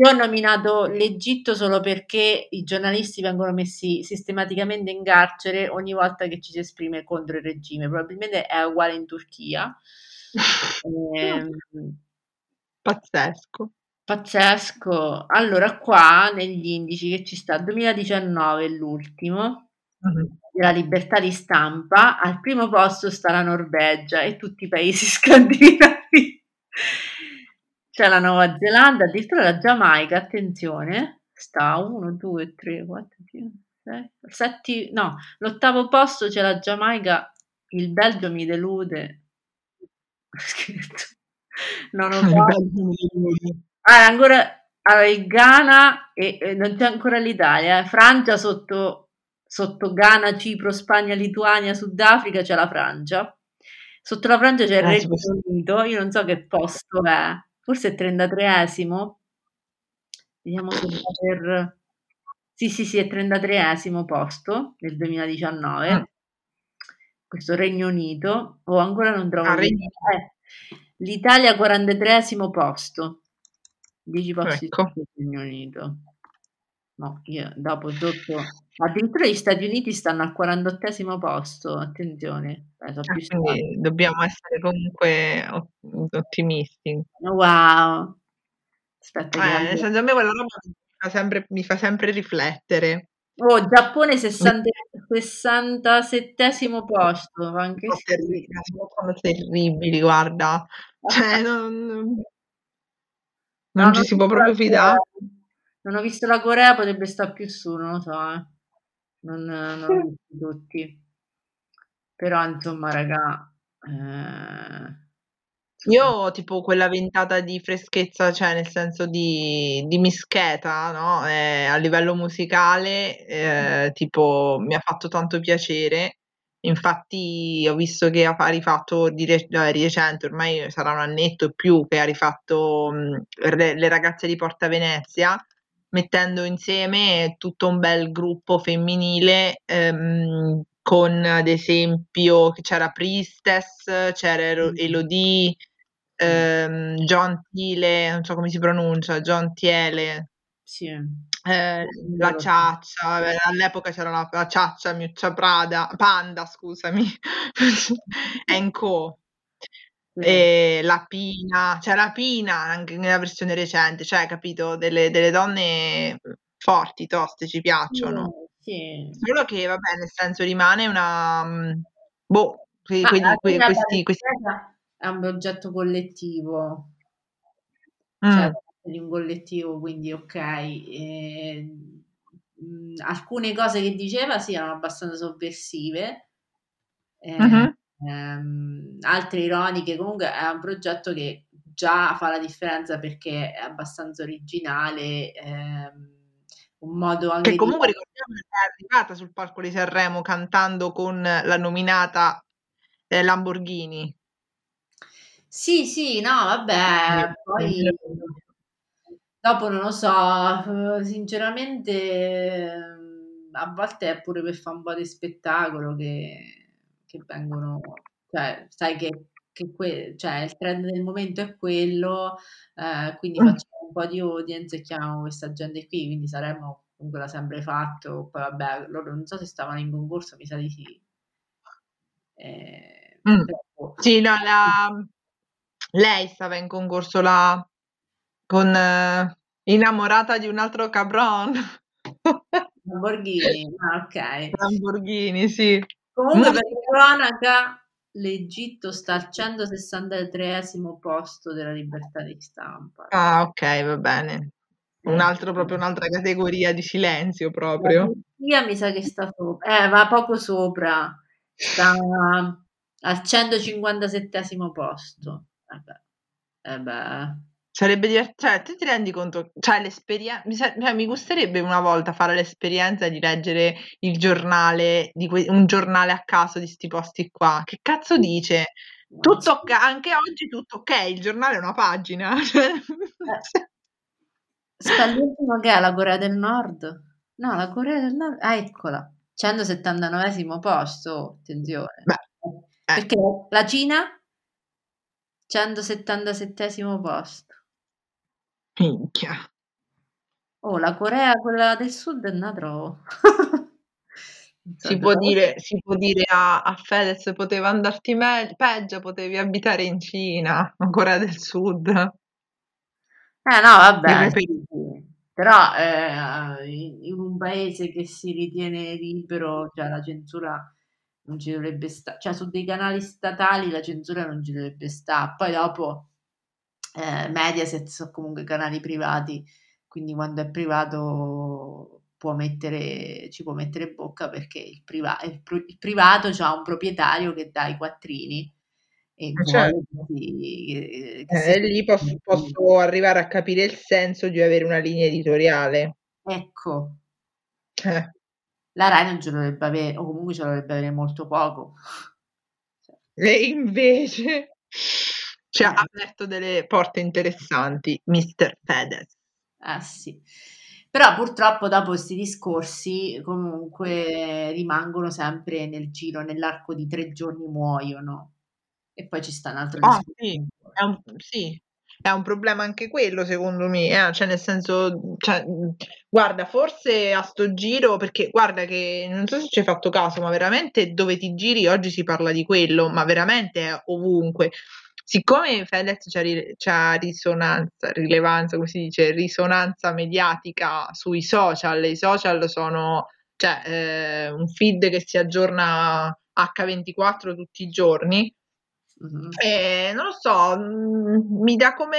io ho nominato l'Egitto solo perché i giornalisti vengono messi sistematicamente in carcere ogni volta che ci si esprime contro il regime. Probabilmente è uguale in Turchia. Pazzesco. Pazzesco. Allora qua negli indici che ci sta, 2019 è l'ultimo, della libertà di stampa, al primo posto sta la Norvegia e tutti i paesi scandinavi. C'è la Nuova Zelanda, addirittura la Giamaica, attenzione, sta 1, 2, 3, 4, 5, 6, 7, no, l'8° posto c'è la Giamaica, il Belgio mi delude, scherzo, non ho ancora il Ghana, e non c'è ancora l'Italia, Francia sotto Ghana, Cipro, Spagna, Lituania, Sudafrica c'è la Francia, sotto la Francia c'è il Regno Unito, io non so che posto è, forse è 33esimo, vediamo se per... Sì, è 33esimo posto nel 2019, questo Regno Unito, ancora non trovo l'Italia 43esimo posto, 10 posti del Regno Unito, no, io dopo addirittura gli Stati Uniti stanno al 48esimo posto, attenzione. Dobbiamo essere comunque ottimisti. Wow. Aspetta, secondo me quella roba mi fa sempre riflettere. Oh, Giappone 67esimo posto, anche sono terribili, guarda. Cioè, non ci si può proprio fidare. Non ho visto la Corea, potrebbe stare più su, non lo so, non ho visto tutti. Però insomma, raga, io tipo quella ventata di freschezza, cioè nel senso di mischeta, no? A livello musicale, tipo mi ha fatto tanto piacere. Infatti ho visto che ha rifatto di recente, ormai sarà un annetto e più, che ha rifatto le ragazze di Porta Venezia, mettendo insieme tutto un bel gruppo femminile con ad esempio che c'era Priestess, c'era Elodie, John Tile, non so come si pronuncia, John Tile, sì. La Ciaccia, vabbè, all'epoca c'era la Ciaccia, Miuccia Prada, Panda, scusami, Enco, la Pina, c'è la Pina anche nella versione recente, cioè capito, delle donne forti, toste, ci piacciono, sì. Solo che vabbè, nel senso rimane una questi è un progetto collettivo, cioè di un collettivo, quindi ok, alcune cose che diceva sì erano abbastanza sovversive, altre ironiche, comunque è un progetto che già fa la differenza perché è abbastanza originale, un modo anche che comunque ricordiamo che è arrivata sul palco di Sanremo cantando con la nominata Lamborghini. Sì, sì, no, vabbè, poi dopo non lo so, sinceramente a volte è pure per fare un po' di spettacolo che vengono, cioè sai che il trend del momento è quello, quindi facciamo un po' di audience e chiamiamo questa gente qui, quindi saremmo comunque l'ha sempre fatto, poi vabbè, loro non so se stavano in concorso, mi sa di sì. Però... Sì, no, lei stava in concorso con innamorata di un altro cabron, Lamborghini, ah, ok, Lamborghini, sì. Comunque per cronaca l'Egitto sta al 163° posto della libertà di stampa. Ah, ok, va bene. Un'altra categoria di silenzio proprio. La mi sa che sta sopra, va poco sopra, sta al 157° posto. Vabbè. Sarebbe cioè, tu ti rendi conto, cioè l'esperienza, mi gusterebbe una volta fare l'esperienza di leggere il giornale, un giornale a caso di sti posti qua, che cazzo dice? Tutto, anche oggi tutto ok, il giornale è una pagina. Spallissimo che è la Corea del Nord? No, la Corea del Nord, ah eccola, 179° posto, attenzione. Beh, perché la Cina, 177° posto. Minchia. Oh, la Corea, quella del sud, non trovo. si può dire a Fedez poteva andarti peggio, potevi abitare in Cina, la Corea del Sud. No, vabbè. Però in un paese che si ritiene libero, cioè la censura non ci dovrebbe stare, cioè su dei canali statali la censura non ci dovrebbe stare. Poi dopo Mediaset sono comunque canali privati, quindi quando è privato ci può mettere bocca perché il privato ha un proprietario che dà i quattrini e certo. Lì posso arrivare a capire il senso di avere una linea editoriale, ecco. La Rai non ce lo dovrebbe avere, o comunque ce lo dovrebbe avere molto poco, e invece ci ha aperto delle porte interessanti, Mr. Fedez. Ah sì, però purtroppo dopo questi discorsi comunque rimangono sempre nel giro, nell'arco di 3 giorni muoiono, e poi ci sta un altro discorso. Sì. È un problema anche quello, secondo me, cioè nel senso, cioè, guarda, forse a sto giro, perché guarda che non so se ci hai fatto caso, ma veramente dove ti giri oggi si parla di quello, ma veramente è ovunque. Siccome Fedez c'ha rilevanza, come si dice, risonanza mediatica sui social, i social sono un feed che si aggiorna H24 tutti i giorni, non lo so, mi dà come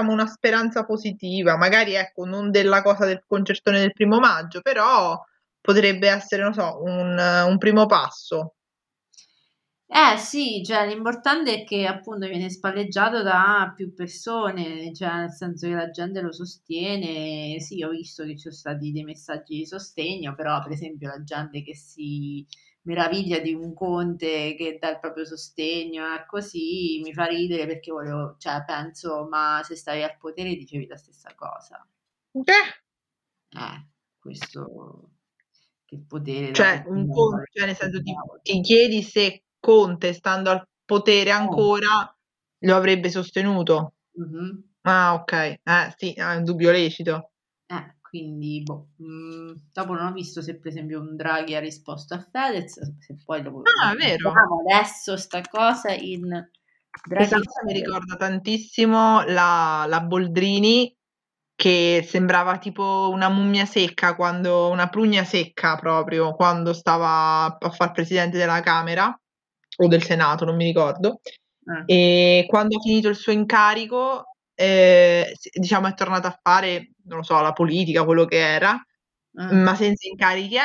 una speranza positiva, magari ecco, non della cosa del concertone del 1° maggio, però potrebbe essere, non so, un primo passo. Sì, cioè l'importante è che appunto viene spalleggiato da più persone, cioè nel senso che la gente lo sostiene. Sì, ho visto che ci sono stati dei messaggi di sostegno, però per esempio la gente che si meraviglia di un Conte che dà il proprio sostegno così mi fa ridere, perché penso, ma se stavi al potere dicevi la stessa cosa. Questo... il potere. Cioè, un Conte, cioè nel senso, ti chiedi se Conte, stando al potere ancora, lo avrebbe sostenuto. Mm-hmm. Ah, ok. Sì, è un dubbio lecito. Quindi, boh. Dopo non ho visto se per esempio un Draghi ha risposto a Fedez, se poi lo vero. Adesso sta cosa in Draghi. Esatto, mi ricorda tantissimo la Boldrini, che sembrava tipo una mummia secca, quando una prugna secca proprio, quando stava a far presidente della Camera o del Senato, non mi ricordo. E quando ha finito il suo incarico, diciamo è tornata a fare, non lo so, la politica, quello che era, ma senza incarichi,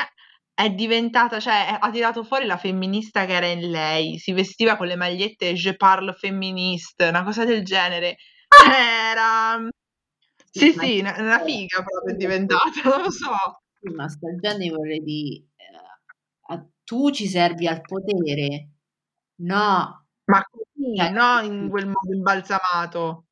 è diventata, cioè ha tirato fuori la femminista che era in lei, si vestiva con le magliette Je parle féministe, una cosa del genere, era sì, una figa proprio è diventata, non lo so. Ma sta gente, vorrei dire, tu ci servi al potere, no? Ma così, no, in quel modo imbalsamato.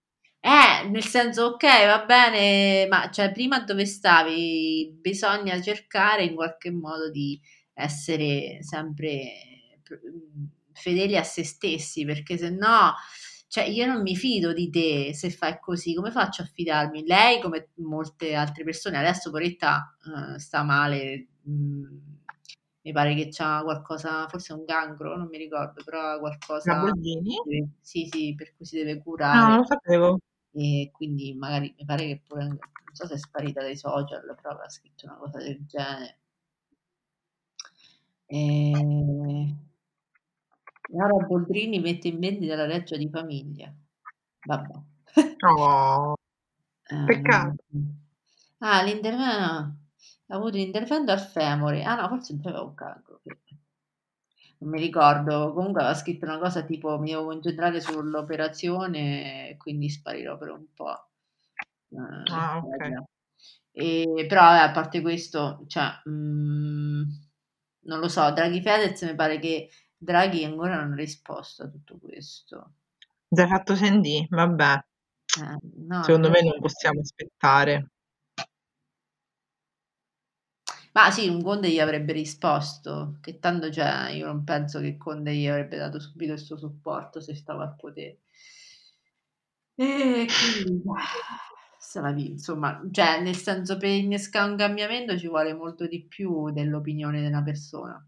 Nel senso, ok, va bene, ma cioè prima dove stavi? Bisogna cercare in qualche modo di essere sempre fedeli a se stessi, perché se no, cioè io non mi fido di te se fai così, come faccio a fidarmi? Lei, come molte altre persone, adesso poveretta sta male, mi pare che c'ha qualcosa, forse un cancro, non mi ricordo, però qualcosa... Lamborghini? Sì, per cui si deve curare. No, non lo sapevo. E quindi magari mi pare che pure, non so se è sparita dai social, però aveva scritto una cosa del genere. Lara Boldrini mette in vendita la reggia di famiglia. Vabbè. No, peccato. L'intervento ha avuto un intervento al femore. No, forse non c'era un cancro, non mi ricordo, comunque aveva scritto una cosa tipo mi devo concentrare sull'operazione, quindi sparirò per un po'. Okay. E, però a parte questo, cioè, non lo so, Draghi Fedez, mi pare che Draghi ancora non ha risposto a tutto questo. Già fatto sentì, vabbè. No, secondo me non possiamo aspettare. Ma sì, un Conte gli avrebbe risposto, che tanto cioè, io non penso che Conte gli avrebbe dato subito il suo supporto se stava al potere. E quindi, insomma, cioè, nel senso, per innescare un cambiamento ci vuole molto di più dell'opinione della persona.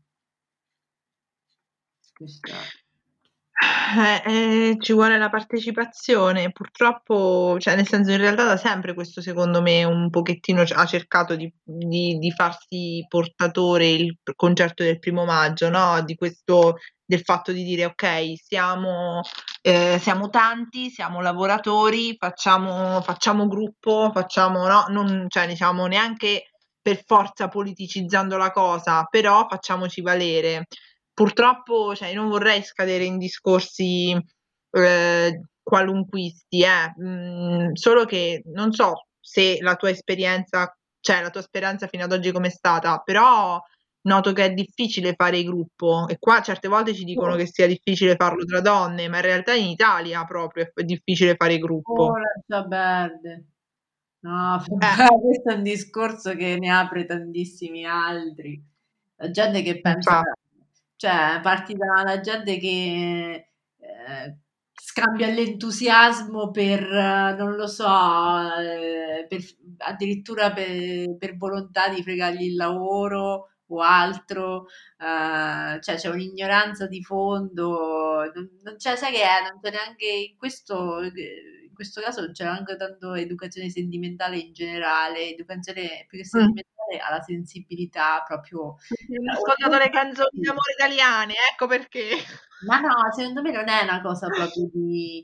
Ci vuole la partecipazione, purtroppo, cioè nel senso, in realtà da sempre questo, secondo me, un pochettino ha cercato di farsi portatore il concerto del 1 maggio, no? Di questo, del fatto di dire ok, siamo tanti, siamo lavoratori, facciamo gruppo, facciamo, no? Non, cioè, diciamo, neanche per forza politicizzando la cosa, però facciamoci valere. Purtroppo, cioè, non vorrei scadere in discorsi qualunquisti, solo che non so se la tua esperienza, cioè la tua speranza fino ad oggi com'è stata, però noto che è difficile fare gruppo, e qua certe volte ci dicono che sia difficile farlo tra donne, ma in realtà in Italia proprio è difficile fare gruppo. Questo è un discorso che ne apre tantissimi altri. La gente che pensa... Cioè, parti dalla gente che scambia l'entusiasmo per, non lo so, addirittura per volontà di fregargli il lavoro o altro, cioè c'è un'ignoranza di fondo, non c'è, sai che è, non c'è neanche in questo caso non c'è neanche tanto educazione sentimentale in generale, educazione più che sentimentale, alla sensibilità proprio. Ho ascoltato le canzoni d'amore italiane, ecco perché. Ma no, secondo me non è una cosa proprio di...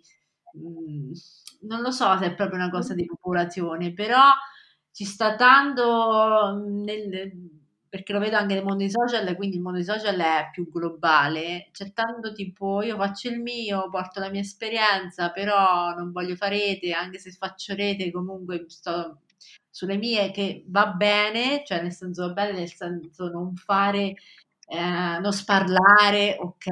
non lo so se è proprio una cosa di popolazione, però ci sta tanto perché lo vedo anche nel mondo dei social, quindi il mondo dei social è più globale, c'è tanto tipo io faccio il mio, porto la mia esperienza, però non voglio fare rete, anche se faccio rete comunque sto... sulle mie, che va bene, cioè nel senso va bene, nel senso non fare, non sparlare, ok,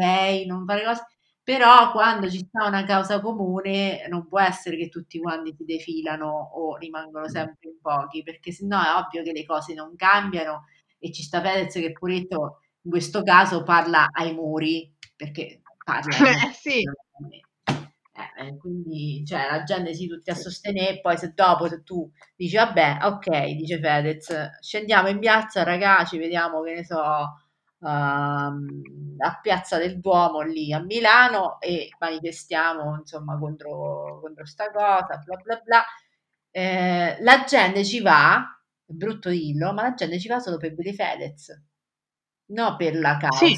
non fare cose, però quando ci sta una causa comune non può essere che tutti quanti si defilano o rimangono sempre in pochi, perché sennò è ovvio che le cose non cambiano e ci sta Fedez che Puretto in questo caso parla ai muri, perché parla sì. Quindi cioè, la gente si tutti a sostenere, poi se dopo se tu dici vabbè ok, dice Fedez, scendiamo in piazza ragazzi, ci vediamo che ne so a Piazza del Duomo lì a Milano e manifestiamo insomma contro sta cosa bla bla bla, la gente ci va, è brutto dirlo, ma la gente ci va solo per vedere Fedez, no per la causa sì.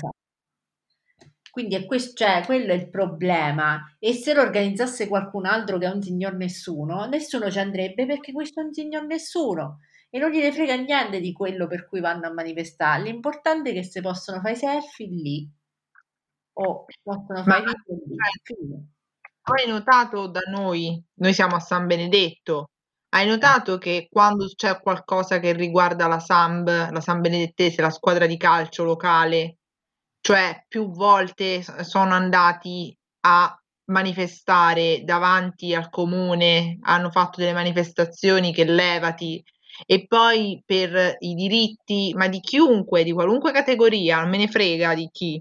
Quindi è questo, cioè, quello è il problema. E se lo organizzasse qualcun altro che è un signor nessuno, nessuno ci andrebbe, perché questo è un signor nessuno e non gliene frega niente di quello per cui vanno a manifestare. L'importante è che se possono fare selfie lì o possono fare video lì. Hai notato da noi siamo a San Benedetto, hai notato che quando c'è qualcosa che riguarda la San Benedettese, la squadra di calcio locale, cioè più volte sono andati a manifestare davanti al comune, hanno fatto delle manifestazioni che levati, e poi per i diritti, ma di chiunque, di qualunque categoria, non me ne frega di chi,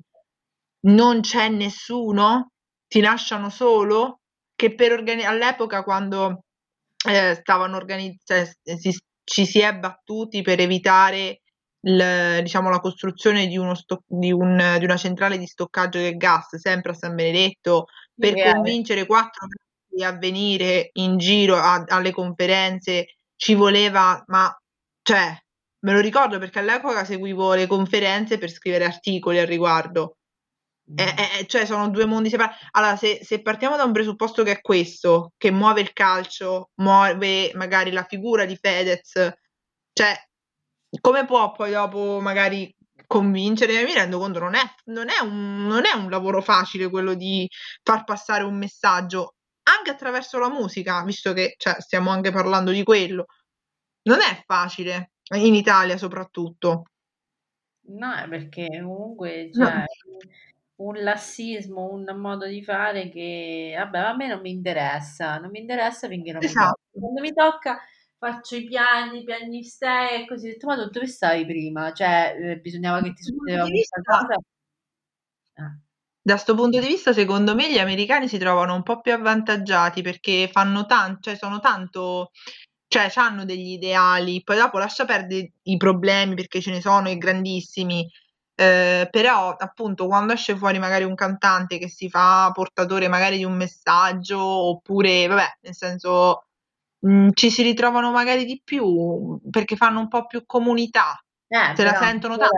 non c'è nessuno, ti lasciano solo, che per all'epoca quando ci si è battuti per evitare la costruzione di una centrale di stoccaggio del gas sempre a San Benedetto, per convincere 4 a venire in giro alle conferenze, ci voleva, ma cioè me lo ricordo perché all'epoca seguivo le conferenze per scrivere articoli al riguardo. Cioè sono due mondi separati. Allora se partiamo da un presupposto che è questo, che muove il calcio, muove magari la figura di Fedez, cioè come può poi dopo magari convincere? Mi rendo conto non è un lavoro facile quello di far passare un messaggio anche attraverso la musica, visto che cioè, stiamo anche parlando di quello. Non è facile in Italia soprattutto. No, perché comunque cioè, un lassismo, un modo di fare che vabbè, a me non mi interessa finché non esatto. Mi tocca. Quando mi tocca faccio i piagnistei e così. Ma dove stavi prima? Cioè bisognava che ti succedeva questa cosa? Da sto punto di vista secondo me gli americani si trovano un po' più avvantaggiati, perché fanno tanto, cioè sono tanto, cioè hanno degli ideali, poi dopo lascia perdere i problemi perché ce ne sono e grandissimi, però appunto quando esce fuori magari un cantante che si fa portatore magari di un messaggio, oppure vabbè nel senso ci si ritrovano magari di più perché fanno un po' più comunità. Se la sentono tanto.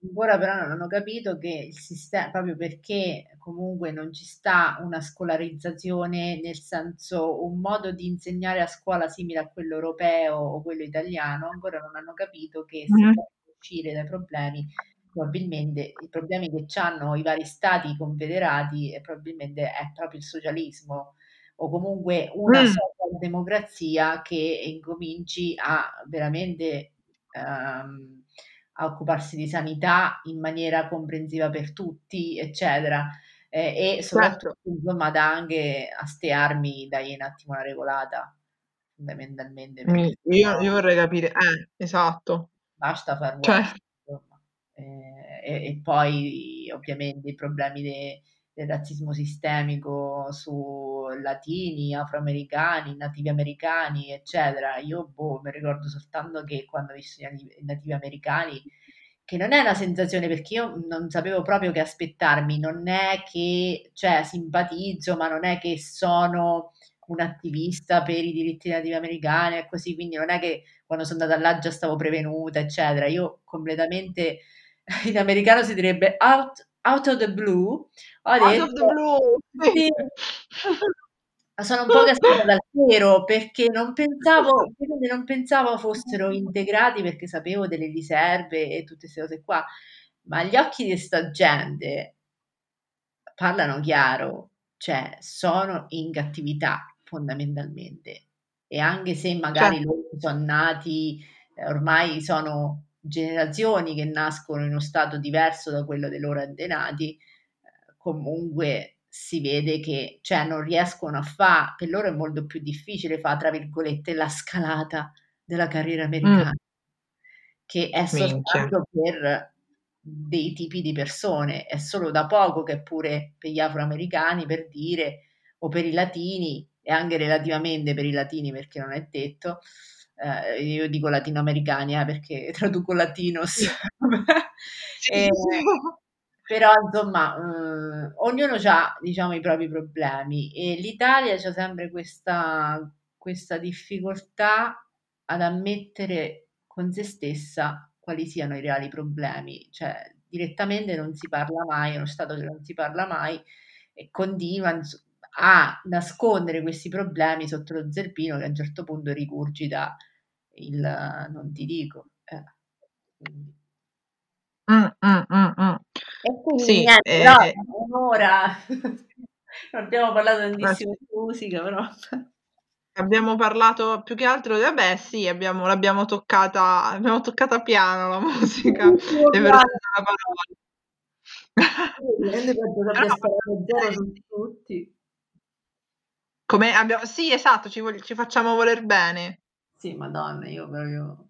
Ancora però non hanno capito che il sistema, proprio perché comunque non ci sta una scolarizzazione, nel senso un modo di insegnare a scuola simile a quello europeo o quello italiano, ancora non hanno capito che si può uscire dai problemi, probabilmente i problemi che hanno i vari stati confederati probabilmente è proprio il socialismo, o comunque una sola democrazia che incominci a veramente a occuparsi di sanità in maniera comprensiva per tutti, eccetera, e soprattutto insomma dà anche a ste armi dai un attimo una regolata fondamentalmente, perché io vorrei capire esatto, basta far guerra, cioè. E poi ovviamente i problemi del razzismo sistemico su latini, afroamericani, nativi americani, eccetera. Io mi ricordo soltanto che quando ho visto i nativi americani, che non è una sensazione, perché io non sapevo proprio che aspettarmi, non è che cioè simpatizzo, ma non è che sono un attivista per i diritti dei nativi americani e così, quindi non è che quando sono andata là già stavo prevenuta, eccetera. Io completamente, in americano si direbbe out of the blue, sì. Sono un po' cascata dal vero, perché non pensavo fossero integrati, perché sapevo delle riserve e tutte queste cose qua, ma gli occhi di sta gente parlano chiaro, cioè sono in cattività fondamentalmente, e anche se magari loro sono nati, ormai sono generazioni che nascono in uno stato diverso da quello dei loro antenati, comunque si vede che cioè non riescono a fare, per loro è molto più difficile fare tra virgolette la scalata della carriera americana, che è soltanto per dei tipi di persone, è solo da poco che pure per gli afroamericani, per dire, o per i latini, e anche relativamente per i latini perché non è detto, io dico latinoamericani perché traduco latinos, sì. Però insomma ognuno ha, diciamo, i propri problemi, e l'Italia c'ha sempre questa difficoltà ad ammettere con se stessa quali siano i reali problemi, cioè direttamente non si parla mai, è uno Stato che non si parla mai e continua a nascondere questi problemi sotto lo zerbino, che a un certo punto rigurgita il non ti dico. E quindi sì, niente, però un'ora non abbiamo parlato tantissimo di musica, però abbiamo parlato più che altro, vabbè sì, l'abbiamo toccata piano la musica, è vero, la parola tutti. Come abbiamo, sì, esatto, ci facciamo voler bene. Sì, madonna, io proprio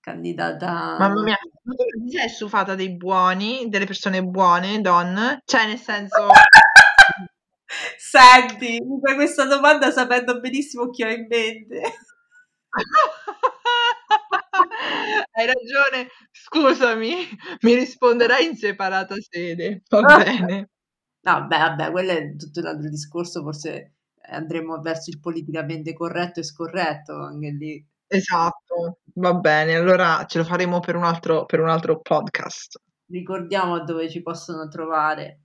candidata. Mamma mia, ti sei stufata dei buoni, delle persone buone, Don? Cioè, nel senso. Senti, mi fai questa domanda sapendo benissimo chi ho in mente. Hai ragione, scusami, mi risponderai in separata sede, va bene. No, beh, quello è tutto un altro discorso, forse andremo verso il politicamente corretto e scorretto anche lì. Esatto, va bene, allora ce lo faremo per un altro podcast. Ricordiamo dove ci possono trovare.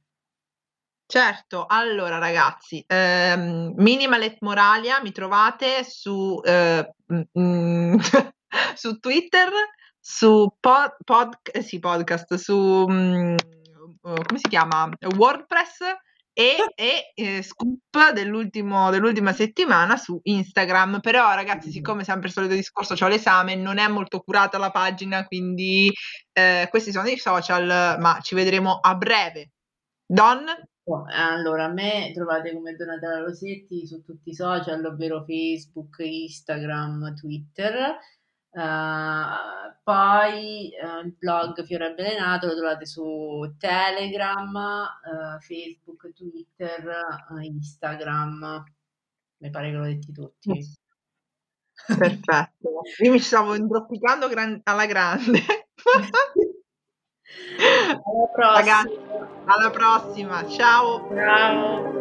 Certo, allora ragazzi, Minimal et Moralia mi trovate su su Twitter, su podcast, su come si chiama? WordPress e scoop dell'ultima settimana su Instagram. Però ragazzi, siccome sempre il solito discorso, c'ho l'esame, non è molto curata la pagina, quindi questi sono i social, ma ci vedremo a breve. Don? Allora, a me trovate come Donatella Rosetti su tutti i social, ovvero Facebook, Instagram, Twitter. Poi il blog Fiore Avvelenato lo trovate su Telegram, Facebook, Twitter, Instagram. Mi pare che l'ho detti tutti. Perfetto. Io mi stavo introppicando alla grande. Alla prossima. Ragazzi, alla prossima, ciao! Ciao!